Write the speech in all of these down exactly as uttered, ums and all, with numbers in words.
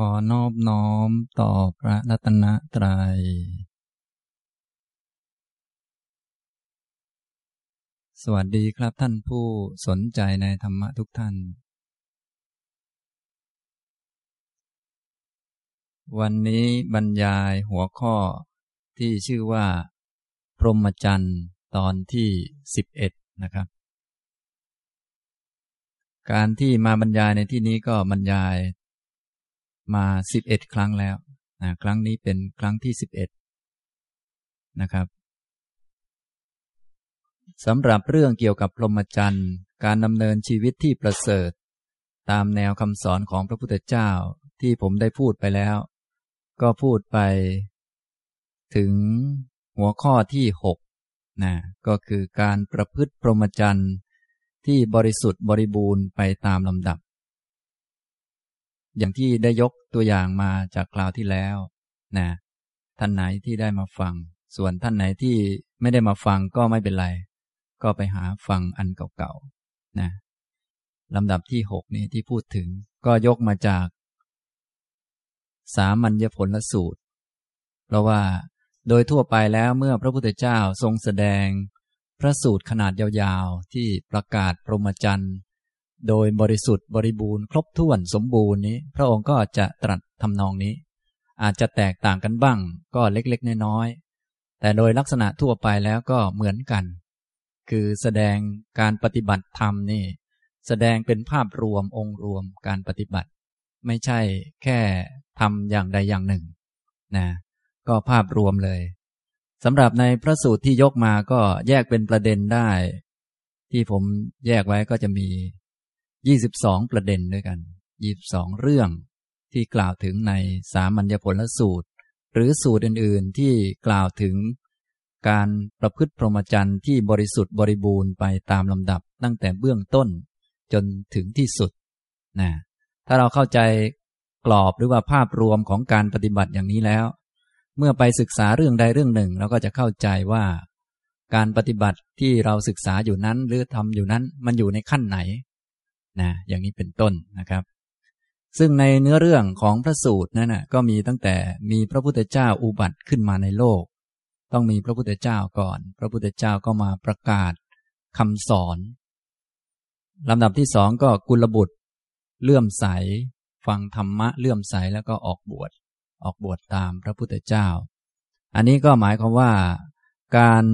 ขอนอบน้อมต่อพระรัตนตรัยสวัสดีครับท่านผู้สนใจในธรรมะทุกท่านวันนี้บรรยายหัวข้อที่ชื่อว่าพรหมจรรย์ตอนที่สิบเอ็ดนะครับการที่มาบรรยายในที่นี้ก็บรรยายมาสิบเอ็ดครั้งแล้วนะครั้งนี้เป็นครั้งที่สิบเอ็ดนะครับสำหรับเรื่องเกี่ยวกับพรหมจรรย์การดำเนินชีวิตที่ประเสริฐตามแนวคำสอนของพระพุทธเจ้าที่ผมได้พูดไปแล้วก็พูดไปถึงหัวข้อที่หกนะก็คือการประพฤติพรหมจรรย์ที่บริสุทธิ์บริบูรณ์ไปตามลำดับอย่างที่ได้ยกตัวอย่างมาจากคราวที่แล้วนะท่านไหนที่ได้มาฟังส่วนท่านไหนที่ไม่ได้มาฟังก็ไม่เป็นไรก็ไปหาฟังอันเก่าๆนะลำดับที่หกนี่ที่พูดถึงก็ยกมาจากสามัญญผลสูตรเพราะว่าโดยทั่วไปแล้วเมื่อพระพุทธเจ้าทรงแสดงพระสูตรขนาดยาวๆที่ประกาศพรหมจรรย์โดยบริสุทธิ์บริบูรณ์ครบถ้วนสมบูรณ์นี้พระองค์ก็จะตรัสทำนองนี้อาจจะแตกต่างกันบ้างก็เล็กๆน้อยๆแต่โดยลักษณะทั่วไปแล้วก็เหมือนกันคือแสดงการปฏิบัติธรรมนี่แสดงเป็นภาพรวมองค์รวมการปฏิบัติไม่ใช่แค่ทำอย่างใดอย่างหนึ่งนะก็ภาพรวมเลยสำหรับในพระสูตรที่ยกมาก็แยกเป็นประเด็นได้ที่ผมแยกไว้ก็จะมียี่สิบสองประเด็นด้วยกันยี่สิบสองเรื่องที่กล่าวถึงในสามัญญผลสูตรหรือสูตรอื่นๆที่กล่าวถึงการประพฤติพรหมจรรย์ที่บริสุทธิ์บริบูรณ์ไปตามลำดับตั้งแต่เบื้องต้นจนถึงที่สุดนะถ้าเราเข้าใจกรอบหรือว่าภาพรวมของการปฏิบัติอย่างนี้แล้วเมื่อไปศึกษาเรื่องใดเรื่องหนึ่งเราก็จะเข้าใจว่าการปฏิบัติที่เราศึกษาอยู่นั้นหรือทำอยู่นั้นมันอยู่ในขั้นไหนนะอย่างนี้เป็นต้นนะครับซึ่งในเนื้อเรื่องของพระสูตรนั้นนะก็มีตั้งแต่มีพระพุทธเจ้าอุบัติขึ้นมาในโลกต้องมีพระพุทธเจ้าก่อนพระพุทธเจ้าก็มาประกาศคำสอนลำดับที่สองก็กุลบุตรเลื่อมใสฟังธรรมะเลื่อมใสแล้วก็ออกบวชออกบวชตามพระพุทธเจ้าอันนี้ก็หมายความว่าการ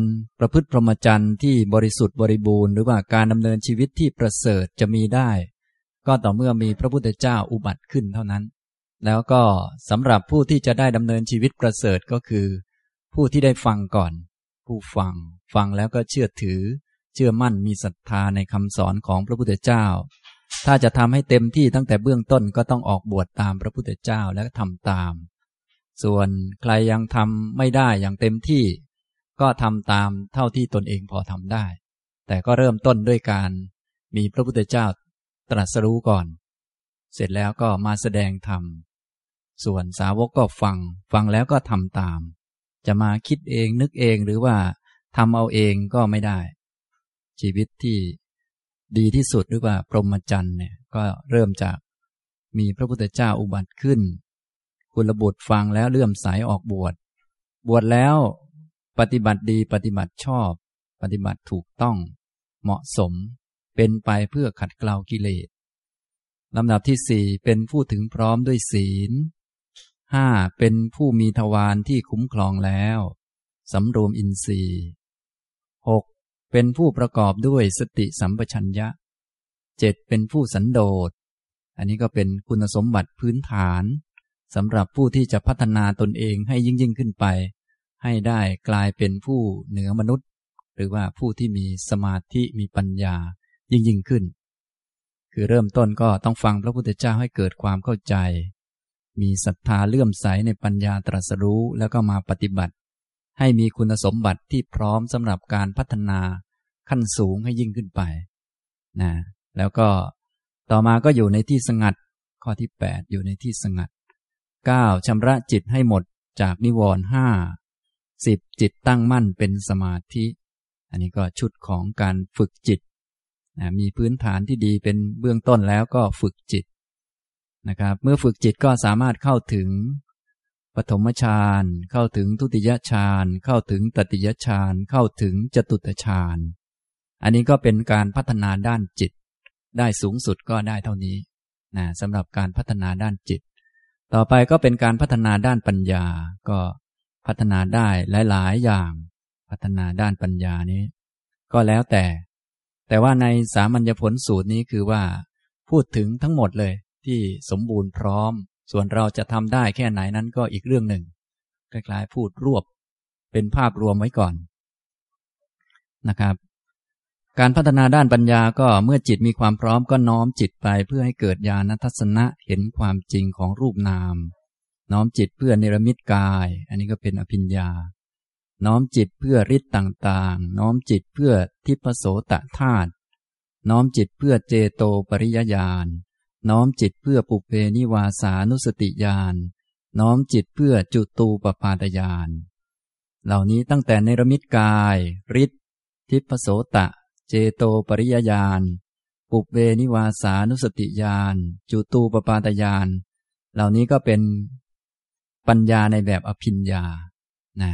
ประพฤติพรหมจรรย์ที่บริสุทธิ์บริบูรณ์หรือว่าการดำเนินชีวิตที่ประเสริฐจะมีได้ก็ต่อเมื่อมีพระพุทธเจ้าอุบัติขึ้นเท่านั้นแล้วก็สำหรับผู้ที่จะได้ดำเนินชีวิตประเสริฐก็คือผู้ที่ได้ฟังก่อนผู้ฟังฟังแล้วก็เชื่อถือเชื่อมั่นมีศรัทธาในคำสอนของพระพุทธเจ้าถ้าจะทำให้เต็มที่ตั้งแต่เบื้องต้นก็ต้องออกบวชตามพระพุทธเจ้าและทำตามส่วนใครยังทำไม่ได้อย่างเต็มที่ก็ทำตามเท่าที่ตนเองพอทำได้แต่ก็เริ่มต้นด้วยการมีพระพุทธเจ้าตรัสรู้ก่อนเสร็จแล้วก็มาแสดงธรรมส่วนสาวกก็ฟังฟังแล้วก็ทำตามจะมาคิดเองนึกเองหรือว่าทำเอาเองก็ไม่ได้ชีวิตที่ดีที่สุดหรือว่าพรหมจรรย์เนี่ยก็เริ่มจากมีพระพุทธเจ้าอุบัติขึ้นกุลบุตรฟังแล้วเลื่อมใสออกบวชบวชแล้วปฏิบัติดีปฏิบัติชอบปฏิบัติถูกต้องเหมาะสมเป็นไปเพื่อขัดเกลากิเลสลำดับที่สี่เป็นผู้ถึงพร้อมด้วยศีลห้าเป็นผู้มีทวารที่คุ้มครองแล้วสำรวมอินทรีย์หกเป็นผู้ประกอบด้วยสติสัมปชัญญะเจ็ดเป็นผู้สันโดษอันนี้ก็เป็นคุณสมบัติพื้นฐานสำหรับผู้ที่จะพัฒนาตนเองให้ยิ่งยิ่งขึ้นไปให้ได้กลายเป็นผู้เหนือมนุษย์หรือว่าผู้ที่มีสมาธิมีปัญญายิ่งยิ่งขึ้นคือเริ่มต้นก็ต้องฟังพระพุทธเจ้าให้เกิดความเข้าใจมีศรัทธาเลื่อมใสในปัญญาตรัสรู้แล้วก็มาปฏิบัติให้มีคุณสมบัติที่พร้อมสำหรับการพัฒนาขั้นสูงให้ยิ่งขึ้นไปนะแล้วก็ต่อมาก็อยู่ในที่สงัดข้อที่แปดอยู่ในที่สงัดเก้าชำระจิตให้หมดจากนิวรณ์ห้า สิบจิตตั้งมั่นเป็นสมาธิอันนี้ก็ชุดของการฝึกจิตนะมีพื้นฐานที่ดีเป็นเบื้องต้นแล้วก็ฝึกจิต นะครับเมื่อฝึกจิตก็สามารถเข้าถึงปฐมฌานเข้าถึงทุติยฌานเข้าถึงตติยฌานเข้าถึงจตุตฌานอันนี้ก็เป็นการพัฒนาด้านจิตได้สูงสุดก็ได้เท่านี้นะสำหรับการพัฒนาด้านจิตต่อไปก็เป็นการพัฒนาด้านปัญญาก็พัฒนาได้หลายๆอย่างพัฒนาด้านปัญญานี้ก็แล้วแต่แต่ว่าในสามัญญผลสูตรนี้คือว่าพูดถึงทั้งหมดเลยที่สมบูรณ์พร้อมส่วนเราจะทำได้แค่ไหนนั้นก็อีกเรื่องหนึ่งคล้ายๆพูดรวบเป็นภาพรวมไว้ก่อนนะครับการพัฒนาด้านปัญญาก็เมื่อจิตมีความพร้อมก็น้อมจิตไปเพื่อให้เกิดญาณทัศนะเห็นความจริงของรูปนามน้อมจิตเพื่อเนรมิตกายอันนี้ก็เป็นอภิญญาน้อมจิตเพื่อฤทธิ์ต่างๆน้อมจิตเพื่อทิพโสตธาตุน้อมจิตเพื่อเจโตปริยญาณน้อมจิตเพื่อปุเพนิวาสานุสติญาณน้อมจิตเพื่อจุตูปปาตญาณเหล่านี้ตั้งแต่เนรมิตกายฤทธิ์ทิพโสตะเจโตปริยญาณปุเพนิวาสานุสติญาณจุตูปปาตญาณเหล่านี้ก็เป็นปัญญาในแบบอภิญญานะ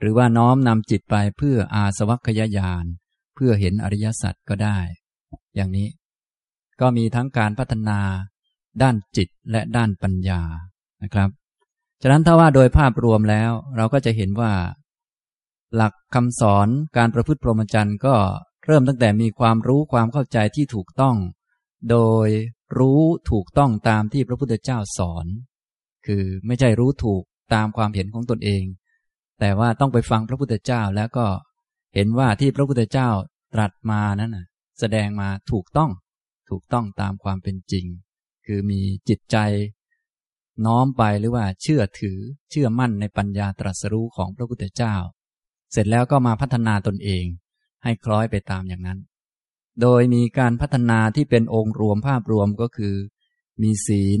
หรือว่าน้อมนำจิตไปเพื่ออาสวัคยญาณเพื่อเห็นอริยสัจก็ได้อย่างนี้ก็มีทั้งการพัฒนาด้านจิตและด้านปัญญานะครับฉะนั้นถ้าว่าโดยภาพรวมแล้วเราก็จะเห็นว่าหลักคำสอนการประพฤติพรหมจรรย์ก็เริ่มตั้งแต่มีความรู้ความเข้าใจที่ถูกต้องโดยรู้ถูกต้องตามที่พระพุทธเจ้าสอนคือไม่ใช่รู้ถูกตามความเห็นของตนเองแต่ว่าต้องไปฟังพระพุทธเจ้าแล้วก็เห็นว่าที่พระพุทธเจ้าตรัสมานั้นน่ะแสดงมาถูกต้องถูกต้องตามความเป็นจริงคือมีจิตใจน้อมไปหรือว่าเชื่อถือเชื่อมั่นในปัญญาตรัสรู้ของพระพุทธเจ้าเสร็จแล้วก็มาพัฒนาตนเองให้คล้อยไปตามอย่างนั้นโดยมีการพัฒนาที่เป็นองค์รวมภาพรวมก็คือมีศีล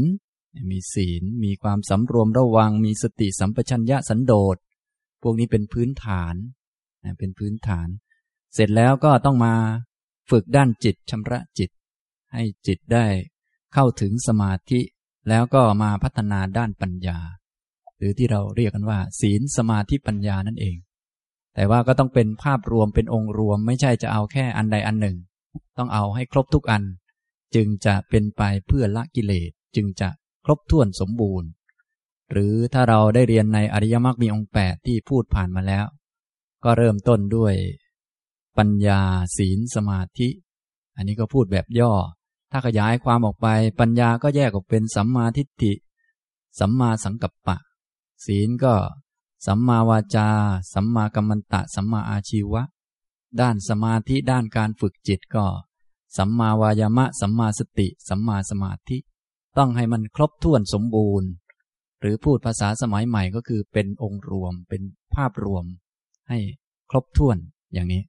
มีศีลมีความสำรวมระวังมีสติสัมปชัญญะสันโดษพวกนี้เป็นพื้นฐานนะเป็นพื้นฐานเสร็จแล้วก็ต้องมาฝึกด้านจิตชำระจิตให้จิตได้เข้าถึงสมาธิแล้วก็มาพัฒนาด้านปัญญาหรือที่เราเรียกกันว่าศีลสมาธิปัญญานั่นเองแต่ว่าก็ต้องเป็นภาพรวมเป็นองค์รวมไม่ใช่จะเอาแค่อันใดอันหนึ่งต้องเอาให้ครบทุกอันจึงจะเป็นไปเพื่อละกิเลสจึงจะครบถ้วนสมบูรณ์หรือถ้าเราได้เรียนในอริยมรรคมีองค์แปดที่พูดผ่านมาแล้วก็เริ่มต้นด้วยปัญญาศีลสมาธิอันนี้ก็พูดแบบย่อถ้าขยายความออกไปปัญญาก็แยกออกเป็นสัมมาทิฏฐิสัมมาสังกัปปะศีลก็สัมมาวาจาสัมมากัมมันตะสัมมาอาชีวะด้านสมาธิด้านการฝึกจิตก็สัมมาวายามะสัมมาสติสัมมาสมาธิต้องให้มันครบถ้วนสมบูรณ์หรือพูดภาษาสมัยใหม่ก็คือเป็นองค์รวมเป็นภาพรวมให้ครบถ้วนอย่างนี้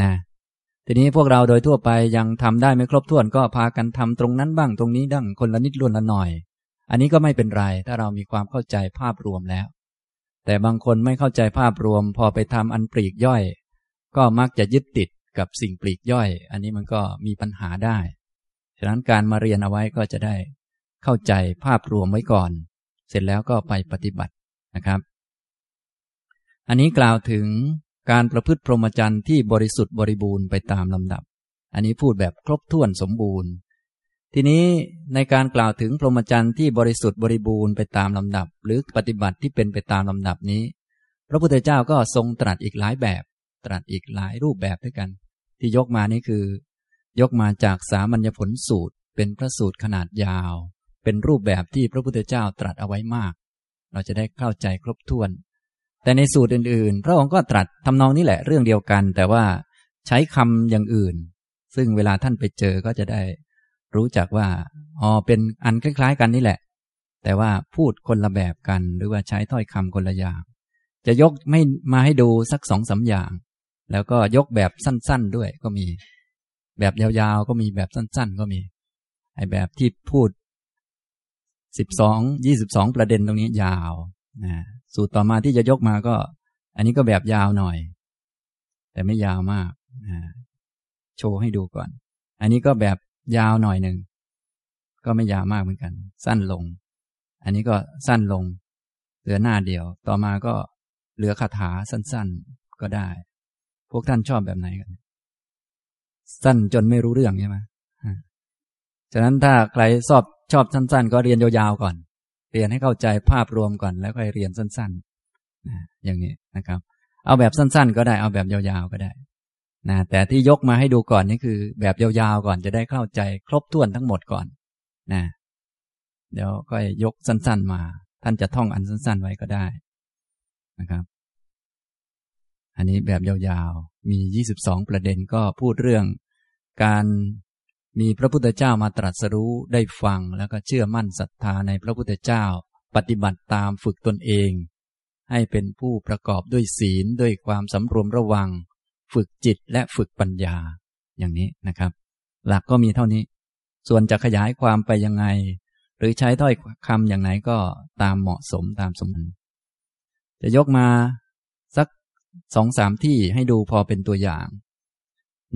นะทีนี้พวกเราโดยทั่วไปยังทำได้ไม่ครบถ้วนก็พากันทำตรงนั้นบ้างตรงนี้บ้างคนละนิดล้วนละหน่อยอันนี้ก็ไม่เป็นไรถ้าเรามีความเข้าใจภาพรวมแล้วแต่บางคนไม่เข้าใจภาพรวมพอไปทำอันปลีกย่อยก็มักจะยึดติดกับสิ่งปลีกย่อยอันนี้มันก็มีปัญหาได้ฉะนั้นการมาเรียนเอาไว้ก็จะได้เข้าใจภาพรวมไว้ก่อนเสร็จแล้วก็ไปปฏิบัตินะครับอันนี้กล่าวถึงการประพฤติพรหมจรรย์ที่บริสุทธิ์บริบูรณ์ไปตามลำดับอันนี้พูดแบบครบถ้วนสมบูรณ์ทีนี้ในการกล่าวถึงพรหมจรรย์ที่บริสุทธิ์บริบูรณ์ไปตามลำดับหรือปฏิบัติที่เป็นไปตามลำดับนี้พระพุทธเจ้าก็ทรงตรัสอีกหลายแบบตรัสอีกหลายรูปแบบด้วยกันที่ยกมานี่คือยกมาจากสามัญญผลสูตรเป็นพระสูตรขนาดยาวเป็นรูปแบบที่พระพุทธเจ้าตรัสเอาไว้มากเราจะได้เข้าใจครบถ้วนแต่ในสูตรอื่นๆพระองค์ก็ตรัสทำนองนี้แหละเรื่องเดียวกันแต่ว่าใช้คำอย่างอื่นซึ่งเวลาท่านไปเจอก็จะได้รู้จักว่าอ๋อเป็นอันคล้ายๆกันนี่แหละแต่ว่าพูดคนละแบบกันหรือว่าใช้ถ้อยคำคนละอย่างจะยกไม่มาให้ดูสัก สองสาม อย่างแล้วก็ยกแบบสั้นๆด้วยก็มีแบบยาวๆก็มีแบบสั้นๆก็มีไอ้แบบที่พูดสิบสอง ยี่สิบสองประเด็นตรงนี้ยาวนะสูตรต่อมาที่จะยกมาก็อันนี้ก็แบบยาวหน่อยแต่ไม่ยาวมากนะโชว์ให้ดูก่อนอันนี้ก็แบบยาวหน่อยหนึ่ง ก็ไม่ยาวมากเหมือนกันสั้นลงอันนี้ก็สั้นลงเหลือหน้าเดียวต่อมาก็เหลือคาถาสั้นๆก็ได้พวกท่านชอบแบบไหนกันสั้นจนไม่รู้เรื่องใช่ไหมฉะนั้นถ้าใครชอบชอบสั้นๆก็เรียนยาวๆก่อนเรียนให้เข้าใจภาพรวมก่อนแล้วค่อยเรียนสั้นๆอย่างนี้นะครับเอาแบบสั้นๆก็ได้เอาแบบยาวๆก็ได้นะแต่ที่ยกมาให้ดูก่อนนี่คือแบบยาวๆก่อนจะได้เข้าใจครบถ้วนทั้งหมดก่อนนะเดี๋ยวก็ยกสั้นๆมาท่านจะท่องอันสั้นๆไว้ก็ได้นะครับอันนี้แบบยาวๆมียี่สิบสองประเด็นก็พูดเรื่องการมีพระพุทธเจ้ามาตรัสรู้ได้ฟังแล้วก็เชื่อมั่นศรัทธาในพระพุทธเจ้าปฏิบัติตามฝึกตนเองให้เป็นผู้ประกอบด้วยศีลด้วยความสำรวมระวังฝึกจิตและฝึกปัญญาอย่างนี้นะครับหลักก็มีเท่านี้ส่วนจะขยายความไปยังไงหรือใช้ถ้อยคำอย่างไหนก็ตามเหมาะสมตามสมควรจะยกมาสัก สองสาม ที่ให้ดูพอเป็นตัวอย่าง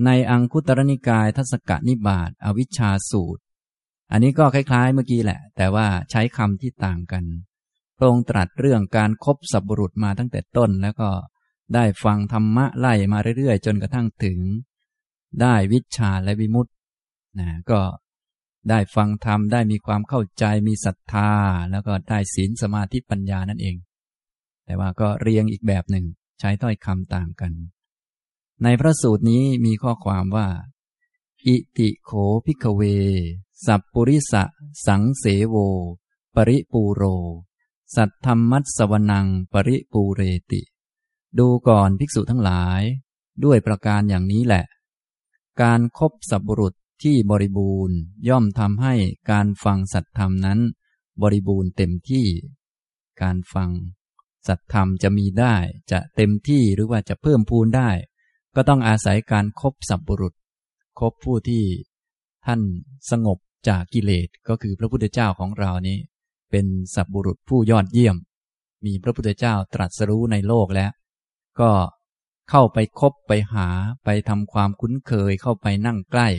ในอังคุตรนิกายทัสกนิบาตอวิชชาสูตรอันนี้ก็คล้ายๆเมื่อกี้แหละแต่ว่าใช้คำที่ต่างกันพระองค์ตรัสเรื่องการคบสัพบุรุษมาตั้งแต่ต้นแล้วก็ได้ฟังธรรมะไล่มาเรื่อยๆจนกระทั่งถึงได้วิชชาและวิมุตตินะก็ได้ฟังธรรมได้มีความเข้าใจมีศรัทธาแล้วก็ได้ศีลสมาธิปัญญานั่นเองแต่ว่าก็เรียงอีกแบบหนึ่งใช้ถ้อยคำต่างกันในพระสูตรนี้มีข้อความว่าอิติโขภิกขเวสัพปุริสะสังเสโวปริปูโรสัทธัมมัสสวนังปริปูเรติดูก่อนภิกษุทั้งหลายด้วยประการอย่างนี้แหละการคบสัพบุรุษที่บริบูรณ์ย่อมทำให้การฟังสัตธรรมนั้นบริบูรณ์เต็มที่การฟังสัตธรรมจะมีได้จะเต็มที่หรือว่าจะเพิ่มพูนได้ก็ต้องอาศัยการคบสัพบุรุษคบผู้ที่ท่านสงบจากกิเลสก็คือพระพุทธเจ้าของเรานี้เป็นสัพบุรุษผู้ยอดเยี่ยมมีพระพุทธเจ้าตรัสรู้ในโลกแล้วก็เข้าไปคบไปหาไปทำความคุ้นเคยเข้าไปนั่งใกล้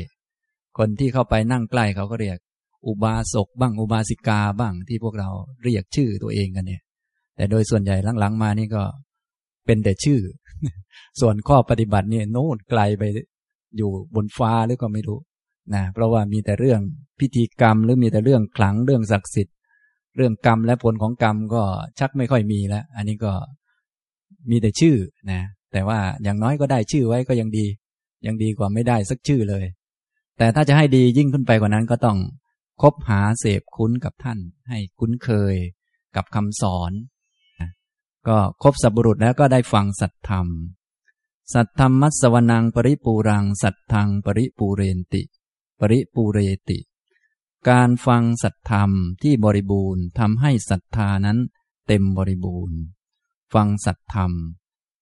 คนที่เข้าไปนั่งใกล้เขาก็เรียกอุบาสกบ้างอุบาสิกาบ้างที่พวกเราเรียกชื่อตัวเองกันเนี่ยแต่โดยส่วนใหญ่หลังๆมานี่ก็เป็นแต่ชื่อส่วนข้อปฏิบัติเนี่ยโน่นไกลไปอยู่บนฟ้าหรือก็ไม่รู้นะเพราะว่ามีแต่เรื่องพิธีกรรมหรือมีแต่เรื่องขลังเรื่องศักดิ์สิทธิ์เรื่องกรรมและผลของกรรมก็ชักไม่ค่อยมีแล้วอันนี้ก็มีแต่ชื่อนะแต่ว่าอย่างน้อยก็ได้ชื่อไว้ก็ยังดียังดีกว่าไม่ได้สักชื่อเลยแต่ถ้าจะให้ดียิ่งขึ้นไปกว่านั้นก็ต้องคบหาเสพคุ้นกับท่านให้คุ้นเคยกับคำสอนก็คบสัพบุรุษแล้วก็ได้ฟังสัตธรรมสัตธรรมมัสสวนังปริปูรังสัตทังปริปูเรนติปริปูเรติการฟังสัตธรรมที่บริบูรณ์ทำให้ศรัทธานั้นเต็มบริบูรณ์ฟังสัตธรรม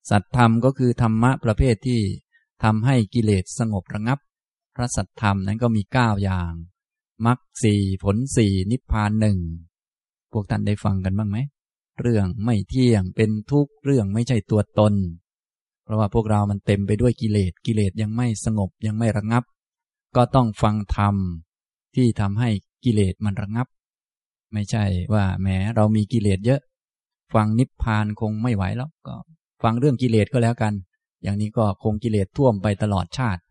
สัตธรรมก็คือธรรมะประเภทที่ทำให้กิเลสสงบระงับพระสัตธรรมนั้นก็มีเก้าอย่างมรรคสี่ผลสี่นิพพานหนึ่งพวกท่านได้ฟังกันบ้างไหมเรื่องไม่เที่ยงเป็นทุกข์เรื่องไม่ใช่ตัวตนเพราะว่าพวกเรามันเต็มไปด้วยกิเลสกิเลสยังไม่สงบยังไม่ระงับก็ต้องฟังธรรมที่ทำให้กิเลสมันระงับไม่ใช่ว่าแม้เรามีกิเลสเยอะฟังนิพพานคงไม่ไหวแล้วก็ฟังเรื่องกิเลสก็แล้วกันอย่างนี้ก็คงกิเลสท่วมไปตลอดชาติ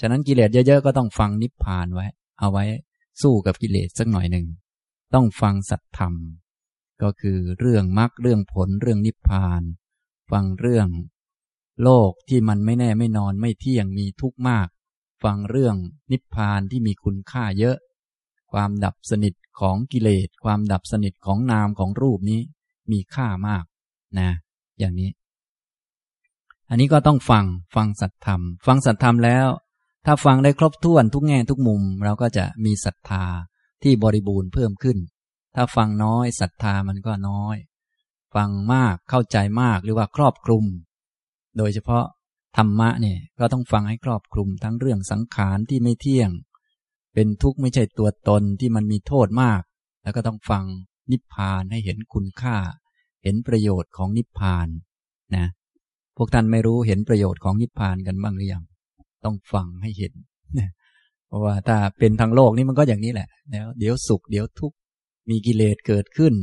ฉะนั้นกิเลสเยอะๆก็ต้องฟังนิพพานไว้เอาไว้สู้กับกิเลสสักหน่อยหนึ่งต้องฟังสัตธรรมก็คือเรื่องมรรคเรื่องผลเรื่องนิพพานฟังเรื่องโลกที่มันไม่แน่ไม่นอนไม่เที่ยงมีทุกข์มากฟังเรื่องนิพพานที่มีคุณค่าเยอะความดับสนิทของกิเลสความดับสนิทของนามของรูปนี้มีค่ามากนะอย่างนี้อันนี้ก็ต้องฟังฟังสัตธรรมฟังสัตธรรมแล้วถ้าฟังได้ครบถ้วนทุกแง่ทุกมุมเราก็จะมีศรัทธาที่บริบูรณ์เพิ่มขึ้นถ้าฟังน้อยศรัทธามันก็น้อยฟังมากเข้าใจมากหรือว่าครอบคลุมโดยเฉพาะธรรมะเนี่ยก็ต้องฟังให้ครอบคลุมทั้งเรื่องสังขารที่ไม่เที่ยงเป็นทุกข์ไม่ใช่ตัวตนที่มันมีโทษมากแล้วก็ต้องฟังนิพพานให้เห็นคุณค่าเห็นประโยชน์ของนิพพานนะพวกท่านไม่รู้เห็นประโยชน์ของนิพพานกันบ้างหรือยังต้องฟังให้เห็น เพราะว่าถ้าเป็นทางโลกนี่มันก็อย่างนี้แหละแล้วเดี๋ยวสุขเดี๋ยวทุกข์มีกิเลสเกิดขึ้น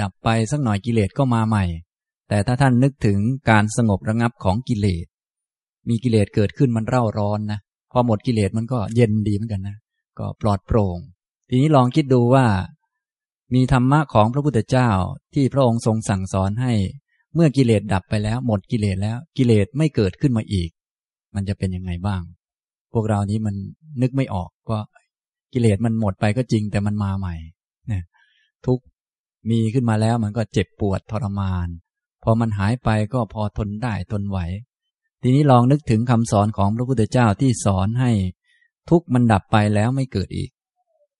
ดับไปสักหน่อยกิเลสก็มาใหม่แต่ถ้าท่านนึกถึงการสงบระงับของกิเลสมีกิเลสเกิดขึ้นมันเร่าร้อนนะพอหมดกิเลสมันก็เย็นดีเหมือนกันนะก็ปลอดโปร่งทีนี้ลองคิดดูว่ามีธรรมะของพระพุทธเจ้าที่พระองค์ทรงสั่งสอนให้เมื่อกิเลสดับไปแล้วหมดกิเลสแล้วกิเลสไม่เกิดขึ้นมาอีกมันจะเป็นยังไงบ้างพวกเรานี้มันนึกไม่ออกว่ากิเลสมันหมดไปก็จริงแต่มันมาใหม่นะทุกข์มีขึ้นมาแล้วมันก็เจ็บปวดทรมานพอมันหายไปก็พอทนได้ทนไหวทีนี้ลองนึกถึงคำสอนของพระพุทธเจ้าที่สอนให้ทุกข์มันดับไปแล้วไม่เกิดอีก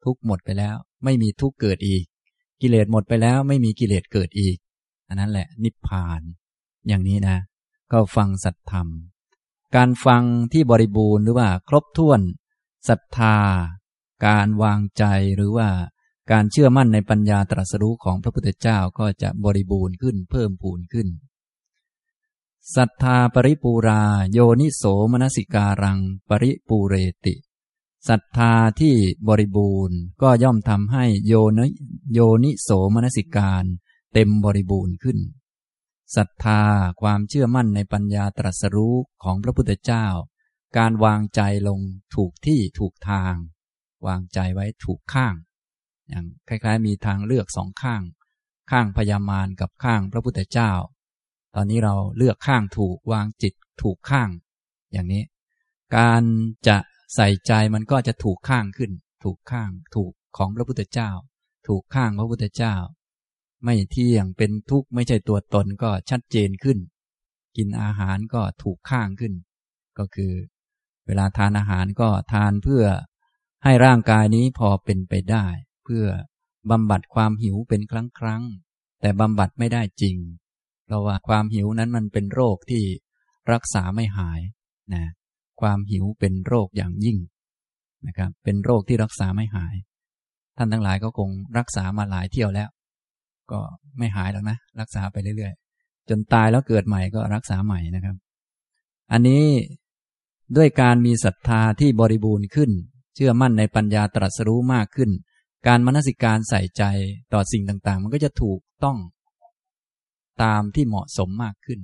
ทุกข์หมดไปแล้วไม่มีทุกข์เกิดอีกกิเลสหมดไปแล้วไม่มีกิเลสเกิดอีกอันนั้นแหละนิพพานอย่างนี้นะก็ฟังสัตธรรมการฟังที่บริบูรณ์หรือว่าครบถ้วนศรัทธาการวางใจหรือว่าการเชื่อมั่นในปัญญาตรัสรู้ของพระพุทธเจ้าก็จะบริบูรณ์ขึ้นเพิ่มพูนขึ้นศรัทธาปริปูราโยนิโสมนสิการังปริปูเรติศรัทธาที่บริบูรณ์ก็ย่อมทำให้โยนิโยนิโสมนสิการเต็มบริบูรณ์ขึ้นศรัทธาความเชื่อมั่นในปัญญาตรัสรู้ของพระพุทธเจ้าการวางใจลงถูกที่ถูกทางวางใจไว้ถูกข้างอย่างคล้ายๆมีทางเลือกสองข้างข้างพญามารกับข้างพระพุทธเจ้าตอนนี้เราเลือกข้างถูกวางจิตถูกข้างอย่างนี้การจะใส่ใจมันก็จะถูกข้างขึ้นถูกข้างถูกของพระพุทธเจ้าถูกข้างพระพุทธเจ้าไม่เที่ยงเป็นทุกข์ไม่ใช่ตัวตนก็ชัดเจนขึ้นกินอาหารก็ถูกข้างขึ้นก็คือเวลาทานอาหารก็ทานเพื่อให้ร่างกายนี้พอเป็นไปได้เพื่อบำบัดความหิวเป็นครั้งครั้งแต่บำบัดไม่ได้จริงเพราะว่าความหิวนั้นมันเป็นโรคที่รักษาไม่หายนะความหิวเป็นโรคอย่างยิ่งนะครับเป็นโรคที่รักษาไม่หายท่านทั้งหลายก็คงรักษามาหลายเที่ยวแล้วก็ไม่หายหรอกนะรักษาไปเรื่อยๆจนตายแล้วเกิดใหม่ก็รักษาใหม่นะครับอันนี้ด้วยการมีศรัทธาที่บริบูรณ์ขึ้นเชื่อมั่นในปัญญาตรัสรู้มากขึ้นการมนสิการใส่ใจต่อสิ่งต่างๆมันก็จะถูกต้องตามที่เหมาะสมมากขึ้น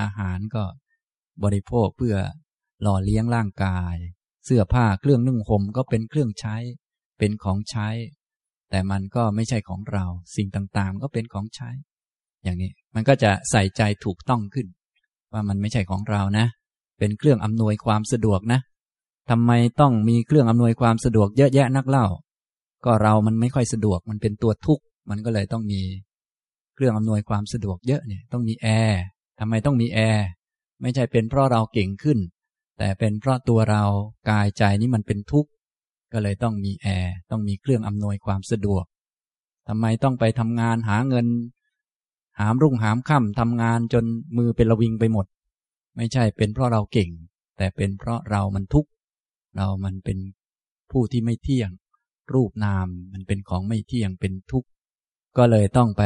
อาหารก็บริโภคเพื่อหล่อเลี้ยงร่างกายเสื้อผ้าเครื่องนุ่งห่มก็เป็นเครื่องใช้เป็นของใช้แต่มันก็ไม่ใช่ของเราสิ่งต่างๆก็เป็นของใช้อย่างนี้มันก็จะใส่ใจถูกต้องขึ้นว่ามันไม่ใช่ของเรานะเป็นเครื่องอำนวยความสะดวกนะทำไมต้องมีเครื่องอำนวยความสะดวกเยอะแยะนักเล่าก็เรามันไม่ค่อยสะดวกมันเป็นตัวทุกข์มันก็เลยต้องมีเครื่องอำนวยความสะดวกเยอะเนี่ยต้องมีแอร์ทำไมต้องมีแอร์ไม่ใช่เป็นเพราะเราเก่งขึ้นแต่เป็นเพราะตัวเรากายใจนี้มันเป็นทุกข์ก็เลยต้องมีแอร์ต้องมีเครื่องอำนวยความสะดวกทำไมต้องไปทำงานหาเงินหามรุ่งหามค่ำทำงานจนมือเป็นระวิงไปหมดไม่ใช่เป็นเพราะเราเก่งแต่เป็นเพราะเรามันทุกข์เรามันเป็นผู้ที่ไม่เที่ยงรูปนามมันเป็นของไม่เที่ยงเป็นทุกข์ก็เลยต้องไป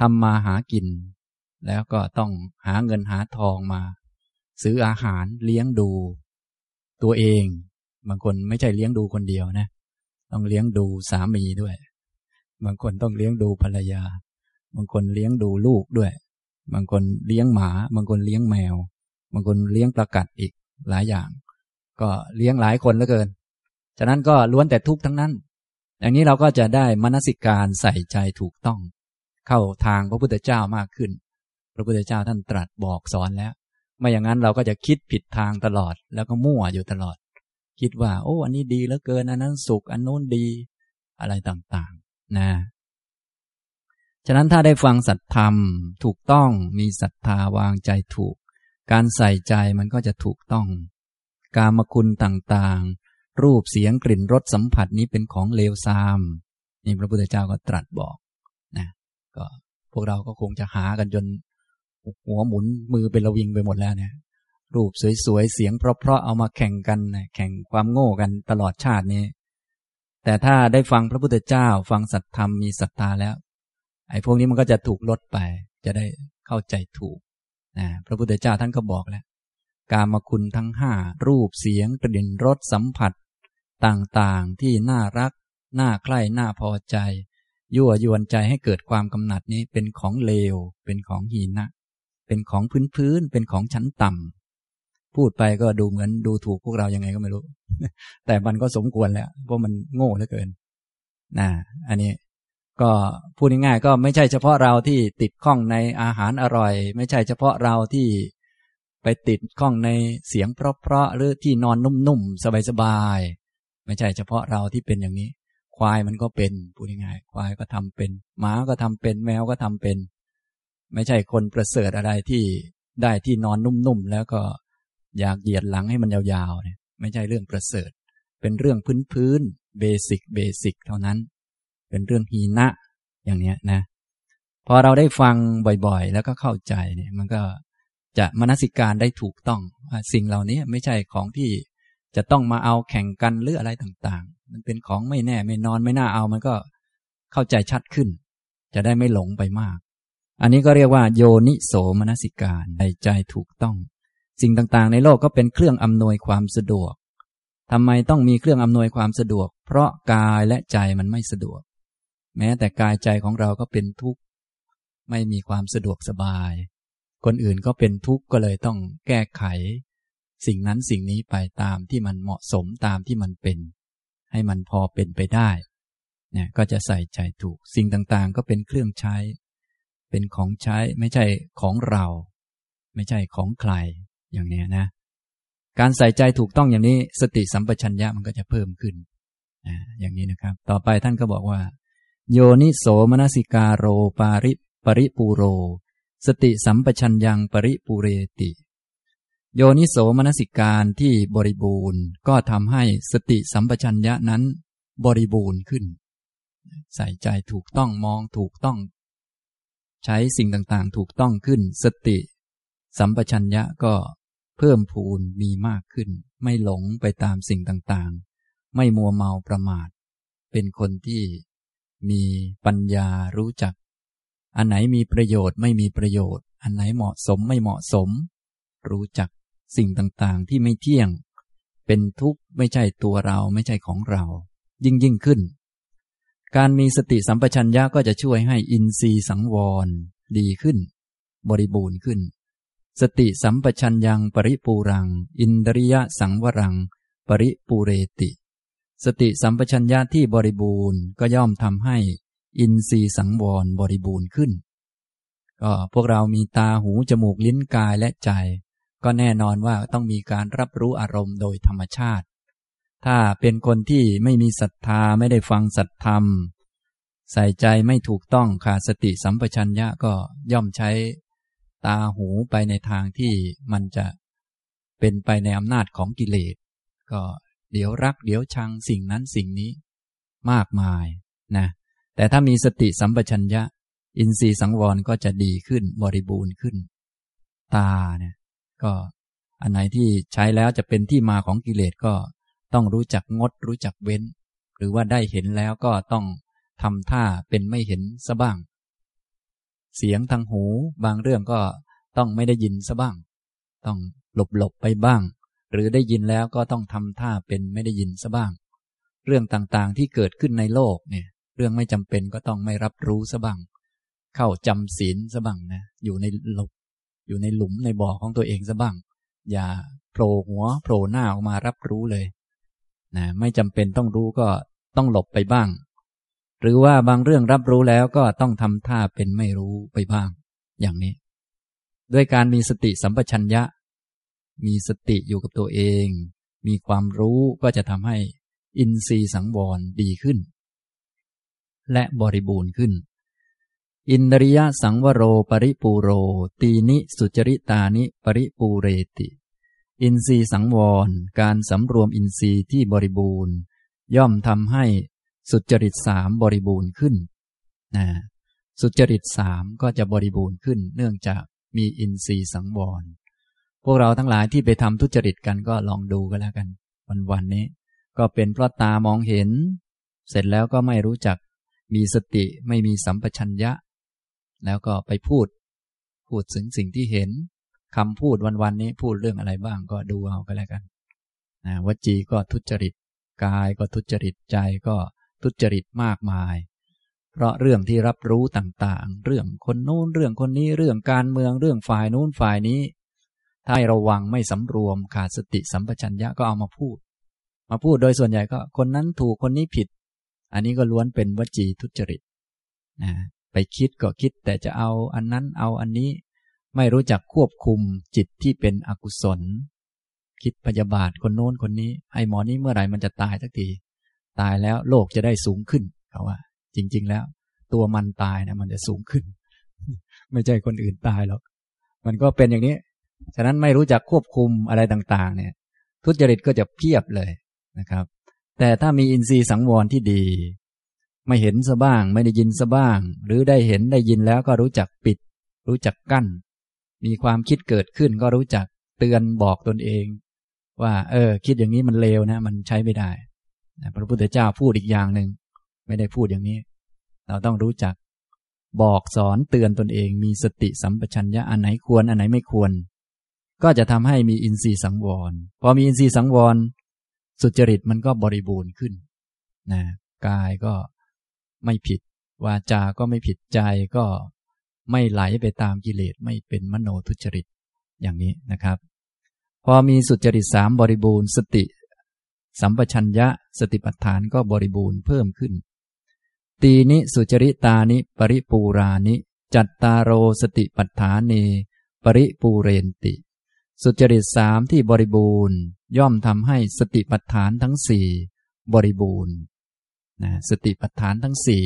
ทำมาหากินแล้วก็ต้องหาเงินหาทองมาซื้ออาหารเลี้ยงดูตัวเองบางคนไม่ใช่เลี้ยงดูคนเดียวนะต้องเลี้ยงดูสามีด้วยบางคนต้องเลี้ยงดูภรรยาบางคนเลี้ยงดูลูกด้วยบางคนเลี้ยงหมาบางคนเลี้ยงแมวบางคนเลี้ยงประกัดอีกหลายอย่างก็เลี้ยงหลายคนเหลือเกินฉะนั้นก็ล้วนแต่ทุกข์ทั้งนั้นอย่างนี้เราก็จะได้มนสิการใส่ใจถูกต้องเข้าทางพระพุทธเจ้ามากขึ้นพระพุทธเจ้าท่านตรัสบอกสอนแล้วไม่อย่างนั้นเราก็จะคิดผิดทางตลอดแล้วก็มั่วอยู่ตลอดคิดว่าโอ้อันนี้ดีเหลือเกินอันนั้นสุขอันโน้นดีอะไรต่างๆนะฉะนั้นถ้าได้ฟังสัจธรรมถูกต้องมีศรัทธาวางใจถูกการใส่ใจมันก็จะถูกต้องกามคุณต่างๆรูปเสียงกลิ่นรสสัมผัสนี้เป็นของเลวทรามนี่พระพุทธเจ้าก็ตรัสบอกนะก็พวกเราก็คงจะหากันจนหัวหมุนมือเป็นระวิงไปหมดแล้วเนี่ยรูปสวยๆเสียงเพราะๆเอามาแข่งกันแข่งความโง่กันตลอดชาตินี้แต่ถ้าได้ฟังพระพุทธเจ้าฟังสัจธรรมมีศรัทธาแล้วไอ้พวกนี้มันก็จะถูกลดไปจะได้เข้าใจถูกนะพระพุทธเจ้าท่านก็บอกแล้วกามคุณทั้งห้ารูปเสียงกลิ่นรสสัมผัส ต่างๆที่น่ารักน่าใคร่น่าพอใจยั่วยวนใจให้เกิดความกำหนัดนี้เป็นของเลวเป็นของหีนะเป็นของพื้นๆเป็นของชั้นต่ำพูดไปก็ดูเหมือนดูถูกพวกเรายังไงก็ไม่รู้แต่มันก็สมควรแล้วเพราะมันโง่เหลือเกินนะอันนี้ก็พูดง่ายๆก็ไม่ใช่เฉพาะเราที่ติดข้องในอาหารอร่อยไม่ใช่เฉพาะเราที่ไปติดข้องในเสียงเพราะๆหรือที่นอนนุ่มๆสบายๆไม่ใช่เฉพาะเราที่เป็นอย่างนี้ควายมันก็เป็นพูดง่ายๆควายก็ทำเป็นหมาก็ทำเป็นแมวก็ทำเป็นไม่ใช่คนประเสริฐอะไรที่ได้ที่นอนนุ่มๆแล้วก็อยากเหยียดหลังให้มันยาวๆเนี่ยไม่ใช่เรื่องประเสริฐเป็นเรื่องพื้นๆเบสิกเบสิกเท่านั้นเป็นเรื่องฮีนะอย่างเนี้ยนะพอเราได้ฟังบ่อยๆแล้วก็เข้าใจเนี่ยมันก็จะมนสิการได้ถูกต้องว่าสิ่งเหล่านี้ไม่ใช่ของที่จะต้องมาเอาแข่งกันหรืออะไรต่างๆมันเป็นของไม่แน่ไม่นอนไม่น่าเอามันก็เข้าใจชัดขึ้นจะได้ไม่หลงไปมากอันนี้ก็เรียกว่าโยนิโสมนสิการใส่ใจถูกต้องสิ่งต่างๆในโลกก็เป็นเครื่องอำนวยความสะดวกทำไมต้องมีเครื่องอำนวยความสะดวกเพราะกายและใจมันไม่สะดวกแม้แต่กายใจของเราก็เป็นทุกข์ไม่มีความสะดวกสบายคนอื่นก็เป็นทุกข์ก็เลยต้องแก้ไขสิ่งนั้นสิ่งนี้ไปตามที่มันเหมาะสมตามที่มันเป็นให้มันพอเป็นไปได้เนี่ยก็จะใส่ใจถูกสิ่งต่างๆก็เป็นเครื่องใช้เป็นของใช้ไม่ใช่ของเราไม่ใช่ของใครอย่างเนี้ยนะการใส่ใจถูกต้องอย่างนี้สติสัมปชัญญะมันก็จะเพิ่มขึ้นนะอย่างนี้นะครับต่อไปท่านก็บอกว่าโยนิโสมนสิกาโรปาริปริปูโรสติสัมปชัญญังปริปูเรติโยนิโสมนสิการที่บริบูรณ์ก็ทำให้สติสัมปชัญญะนั้นบริบูรณ์ขึ้นใส่ใจถูกต้องมองถูกต้องใช้สิ่งต่างๆถูกต้องขึ้นสติสัมปชัญญะก็เพิ่มพูนมีมากขึ้นไม่หลงไปตามสิ่งต่างๆไม่มัวเมาประมาทเป็นคนที่มีปัญญารู้จักอันไหนมีประโยชน์ไม่มีประโยชน์อันไหนเหมาะสมไม่เหมาะสมรู้จักสิ่งต่างๆที่ไม่เที่ยงเป็นทุกข์ไม่ใช่ตัวเราไม่ใช่ของเรายิ่งยิ่งขึ้นการมีสติสัมปชัญญะก็จะช่วยให้อินทรีย์สังวรดีขึ้นบริบูรณ์ขึ้นสติสัมปชัญญังปริปูรังอินทริยสังวรังปริปูเรติสติสัมปชัญญะที่บริบูรณ์ก็ย่อมทำให้อินทรีย์สังวรบริบูรณ์ขึ้นก็พวกเรามีตาหูจมูกลิ้นกายและใจก็แน่นอนว่าต้องมีการรับรู้อารมณ์โดยธรรมชาติถ้าเป็นคนที่ไม่มีศรัทธาไม่ได้ฟังสัจธรรมใส่ใจไม่ถูกต้องขาดสติสัมปชัญญะก็ย่อมใช้ตาหูไปในทางที่มันจะเป็นไปในอำนาจของกิเลสก็เดี๋ยวรักเดี๋ยวชังสิ่งนั้นสิ่งนี้มากมายนะแต่ถ้ามีสติสัมปชัญญะอินทรีย์สังวรก็จะดีขึ้นบริบูรณ์ขึ้นตาเนี่ยก็อันไหนที่ใช้แล้วจะเป็นที่มาของกิเลสก็ต้องรู้จักงดรู้จักเว้นหรือว่าได้เห็นแล้วก็ต้องทำท่าเป็นไม่เห็นซะบ้างเสียงทางหูบางเรื่องก็ต้องไม่ได้ยินซะบ้างต้องหลบๆไปบ้างหรือได้ยินแล้วก็ต้องทำท่าเป็นไม่ได้ยินซะบ้างเรื่องต่างๆที่เกิดขึ้นในโลกเนี่ยเรื่องไม่จำเป็นก็ต้องไม่รับรู้ซะบ้างเข้าจำศีลซะบ้างนะอยู่ในหลบอยู่ในหลุมในบ่อของตัวเองซะบ้างอย่าโผล่หัวโผล่หน้าออกมารับรู้เลยนะไม่จำเป็นต้องรู้ก็ต้องหลบไปบ้างหรือว่าบางเรื่องรับรู้แล้วก็ต้องทำท่าเป็นไม่รู้ไปบ้างอย่างนี้ด้วยการมีสติสัมปชัญญะมีสติอยู่กับตัวเองมีความรู้ก็จะทำให้อินทรีย์สังวรดีขึ้นและบริบูรณ์ขึ้นอินทริยสังวโรปริปูโรตีนิสุจริตานิปริปูเรติอินทรีย์สังวรการสำรวมอินทรีย์ที่บริบูรณ์ย่อมทำให้สุจริตสามบริบูรณ์ขึ้นนะสุจริตสามก็จะบริบูรณ์ขึ้นเนื่องจากมีอินทรีย์สังวรพวกเราทั้งหลายที่ไปทำทุจริตกันก็ลองดูก็แล้วกันวันวันนี้ก็เป็นเพราะตามองเห็นเสร็จแล้วก็ไม่รู้จักมีสติไม่มีสัมปชัญญะแล้วก็ไปพูดพูดถึงสิ่งที่เห็นคำพูดวันวันนี้พูดเรื่องอะไรบ้างก็ดูเอาก็แล้วกันนะวจีก็ทุจริต กายก็ทุจริตใจก็ทุจริตมากมายเพราะเรื่องที่รับรู้ต่างๆเรื่องคนนู้นเรื่องคนนี้เรื่องการเมืองเรื่องฝ่ายนู้นฝ่ายนี้ถ้าไม่ระวังไม่สำรวมขาดสติสัมปชัญญะก็เอามาพูดมาพูดโดยส่วนใหญ่ก็คนนั้นถูกคนนี้ผิดอันนี้ก็ล้วนเป็นวจีทุจริตนะไปคิดก็คิดแต่จะเอาอันนั้นเอาอันนี้ไม่รู้จักควบคุมจิตที่เป็นอกุศลคิดพยาบาทคนโน้นคนนี้ไอ้หมอนี้เมื่อไหร่มันจะตายสักทีตายแล้วโลกจะได้สูงขึ้นเขาว่าจริงๆแล้วตัวมันตายนะมันจะสูงขึ้นไม่ใช่คนอื่นตายหรอกมันก็เป็นอย่างนี้ฉะนั้นไม่รู้จักควบคุมอะไรต่างๆเนี่ยทุจริตก็จะเพียบเลยนะครับแต่ถ้ามีอินทรีย์สังวรที่ดีไม่เห็นซะบ้างไม่ได้ยินซะบ้างหรือได้เห็นได้ยินแล้วก็รู้จักปิดรู้จักกั้นมีความคิดเกิดขึ้นก็รู้จักเตือนบอกตนเองว่าเออคิดอย่างนี้มันเลวนะมันใช้ไม่ได้พระพุทธเจ้าพูดอีกอย่างหนึ่งไม่ได้พูดอย่างนี้เราต้องรู้จักบอกสอนเตือนตนเองมีสติสัมปชัญญะอันไหนควรอันไหนไม่ควรก็จะทำให้มีอินทรีย์สังวรพอมีอินทรีย์สังวรสุจริตมันก็บริบูรณ์ขึ้นนะกายก็ไม่ผิดวาจาก็ไม่ผิดใจก็ไม่ไหลไปตามกิเลสไม่เป็นมโนทุจริตอย่างนี้นะครับพอมีสุจริตสามบริบูรณ์สติสัมปชัญญะสติปัฏฐานก็บริบูรณ์เพิ่มขึ้นตีนิสุจริตานิปริปูรานิจัตตาโรสติปัฏฐานีปริปูเรนติสุจริตสามที่บริบูรณ์ย่อมทำให้สติปัฏฐานทั้งสี่บริบูรณ์นะสติปัฏฐานทั้งสี่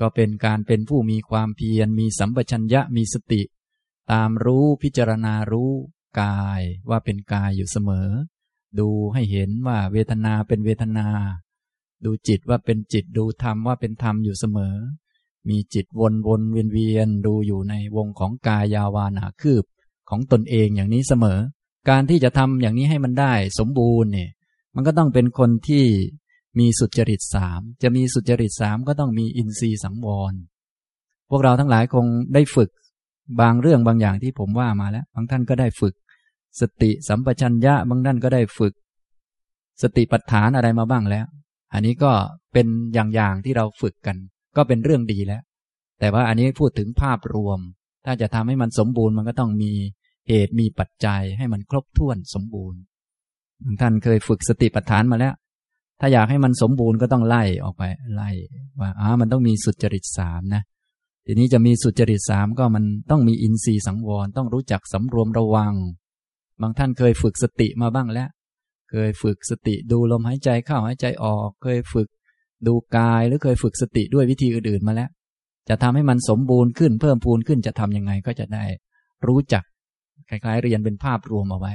ก็เป็นการเป็นผู้มีความเพียรมีสัมปชัญญะมีสติตามรู้พิจารณารู้กายว่าเป็นกายอยู่เสมอดูให้เห็นว่าเวทนาเป็นเวทนาดูจิตว่าเป็นจิตดูธรรมว่าเป็นธรรมอยู่เสมอมีจิตวนวนเวียนเวียนดูอยู่ในวงของกายาวานาคืบของตนเองอย่างนี้เสมอการที่จะทำอย่างนี้ให้มันได้สมบูรณ์เนี่ยมันก็ต้องเป็นคนที่มีสุจริตสามจะมีสุจริตสามก็ต้องมีอินทรีย์สังวรพวกเราทั้งหลายคงได้ฝึกบางเรื่องบางอย่างที่ผมว่ามาแล้วบางท่านก็ได้ฝึกสติสัมปชัญญะบางท่านก็ได้ฝึกสติปัฏฐานอะไรมาบ้างแล้วอันนี้ก็เป็นอย่างๆที่เราฝึกกันก็เป็นเรื่องดีแล้วแต่ว่าอันนี้พูดถึงภาพรวมถ้าจะทำให้มันสมบูรณ์มันก็ต้องมีเหตุมีปัจจัยให้มันครบถ้วนสมบูรณ์ท่านเคยฝึกสติปัฏฐานมาแล้วถ้าอยากให้มันสมบูรณ์ก็ต้องไล่ออกไปไล่ว่าอ๋อมันต้องมีสุจริตสามนะทีนี้จะมีสุจริตสามก็มันต้องมีอินทรีย์สังวรต้องรู้จักสำรวมระวังบางท่านเคยฝึกสติมาบ้างแล้วเคยฝึกสติดูลมหายใจเข้าหายใจออกเคยฝึกดูกายหรือเคยฝึกสติด้วยวิธีอื่นๆมาแล้วจะทำให้มันสมบูรณ์ขึ้นเพิ่มพูนขึ้นจะทำยังไงก็จะได้รู้จักคล้ายๆเรียนเป็นภาพรวมเอาไว้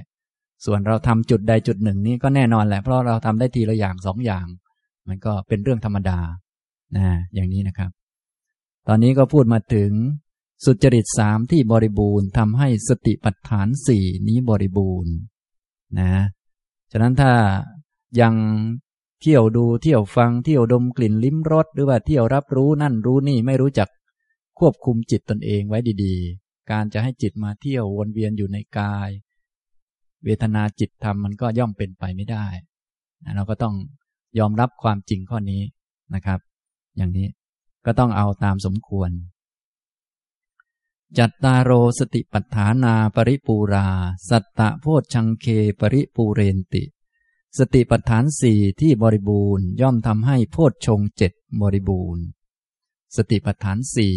ส่วนเราทำจุดใดจุดหนึ่งนี้ก็แน่นอนแหละเพราะเราทำได้ทีละอย่างสองอย่างมันก็เป็นเรื่องธรรมดานะอย่างนี้นะครับตอนนี้ก็พูดมาถึงสุจริตสามที่บริบูรณ์ทำให้สติปัฏฐานสี่นี้บริบูรณ์นะฉะนั้นถ้ายังเที่ยวดูเที่ยวฟังเที่ยวดมกลิ่นลิ้มรสหรือว่าเที่ยวรับรู้นั่นรู้นี่ไม่รู้จักควบคุมจิตตนเองไว้ดีๆการจะให้จิตมาเที่ยววนเวียนอยู่ในกายเวทนาจิตธรรมมันก็ย่อมเป็นไปไม่ได้เราก็ต้องยอมรับความจริงข้อนี้นะครับอย่างนี้ก็ต้องเอาตามสมควรจัตตาโรสติปัฏฐานาปริปูราสัตตะโพชฌังเคปริปูเรนติสติปัฏฐานสี่ที่บริบูรณ์ย่อมทำให้โพชฌงค์เจ็ดบริบูรณ์สติปัฏฐานสี่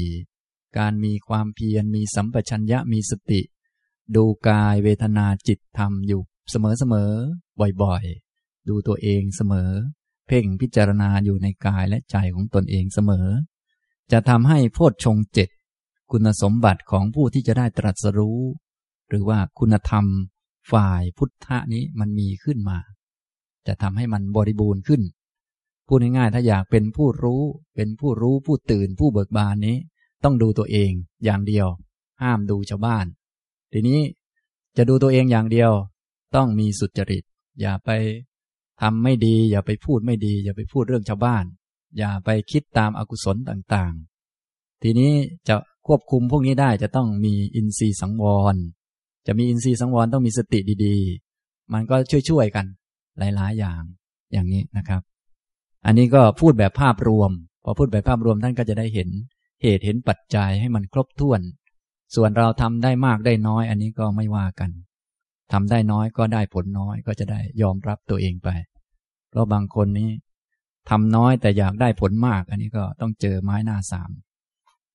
การมีความเพียรมีสัมปชัญญะมีสติดูกายเวทนาจิตธรรมอยู่เสมอๆบ่อยๆดูตัวเองเสมอเพ่งพิจารณาอยู่ในกายและใจของตนเองเสมอจะทำให้โพชฌงค์เจ็ดคุณสมบัติของผู้ที่จะได้ตรัสรู้หรือว่าคุณธรรมฝ่ายพุทธะนี้มันมีขึ้นมาจะทำให้มันบริบูรณ์ขึ้นพูดง่ายๆถ้าอยากเป็นผู้รู้เป็นผู้รู้ผู้ตื่นผู้เบิกบานนี้ต้องดูตัวเองอย่างเดียวห้ามดูชาวบ้านทีนี้จะดูตัวเองอย่างเดียวต้องมีสุจริตอย่าไปทำไม่ดีอย่าไปพูดไม่ดีอย่าไปพูดเรื่องชาวบ้านอย่าไปคิดตามอกุศลต่างๆทีนี้จะควบคุมพวกนี้ได้จะต้องมีอินทรีย์สังวรจะมีอินทรีย์สังวรต้องมีสติดีๆมันก็ช่วยๆกันหลายๆอย่าง อย่างนี้นะครับอันนี้ก็พูดแบบภาพรวมพอพูดแบบภาพรวมท่านก็จะได้เห็นเหตุเห็นปัจจัยให้มันครบถ้วนส่วนเราทำได้มากได้น้อยอันนี้ก็ไม่ว่ากันทำได้น้อยก็ได้ผลน้อยก็จะได้ยอมรับตัวเองไปเพราะบางคนนี้ทำน้อยแต่อยากได้ผลมากอันนี้ก็ต้องเจอไม้หน้าสาม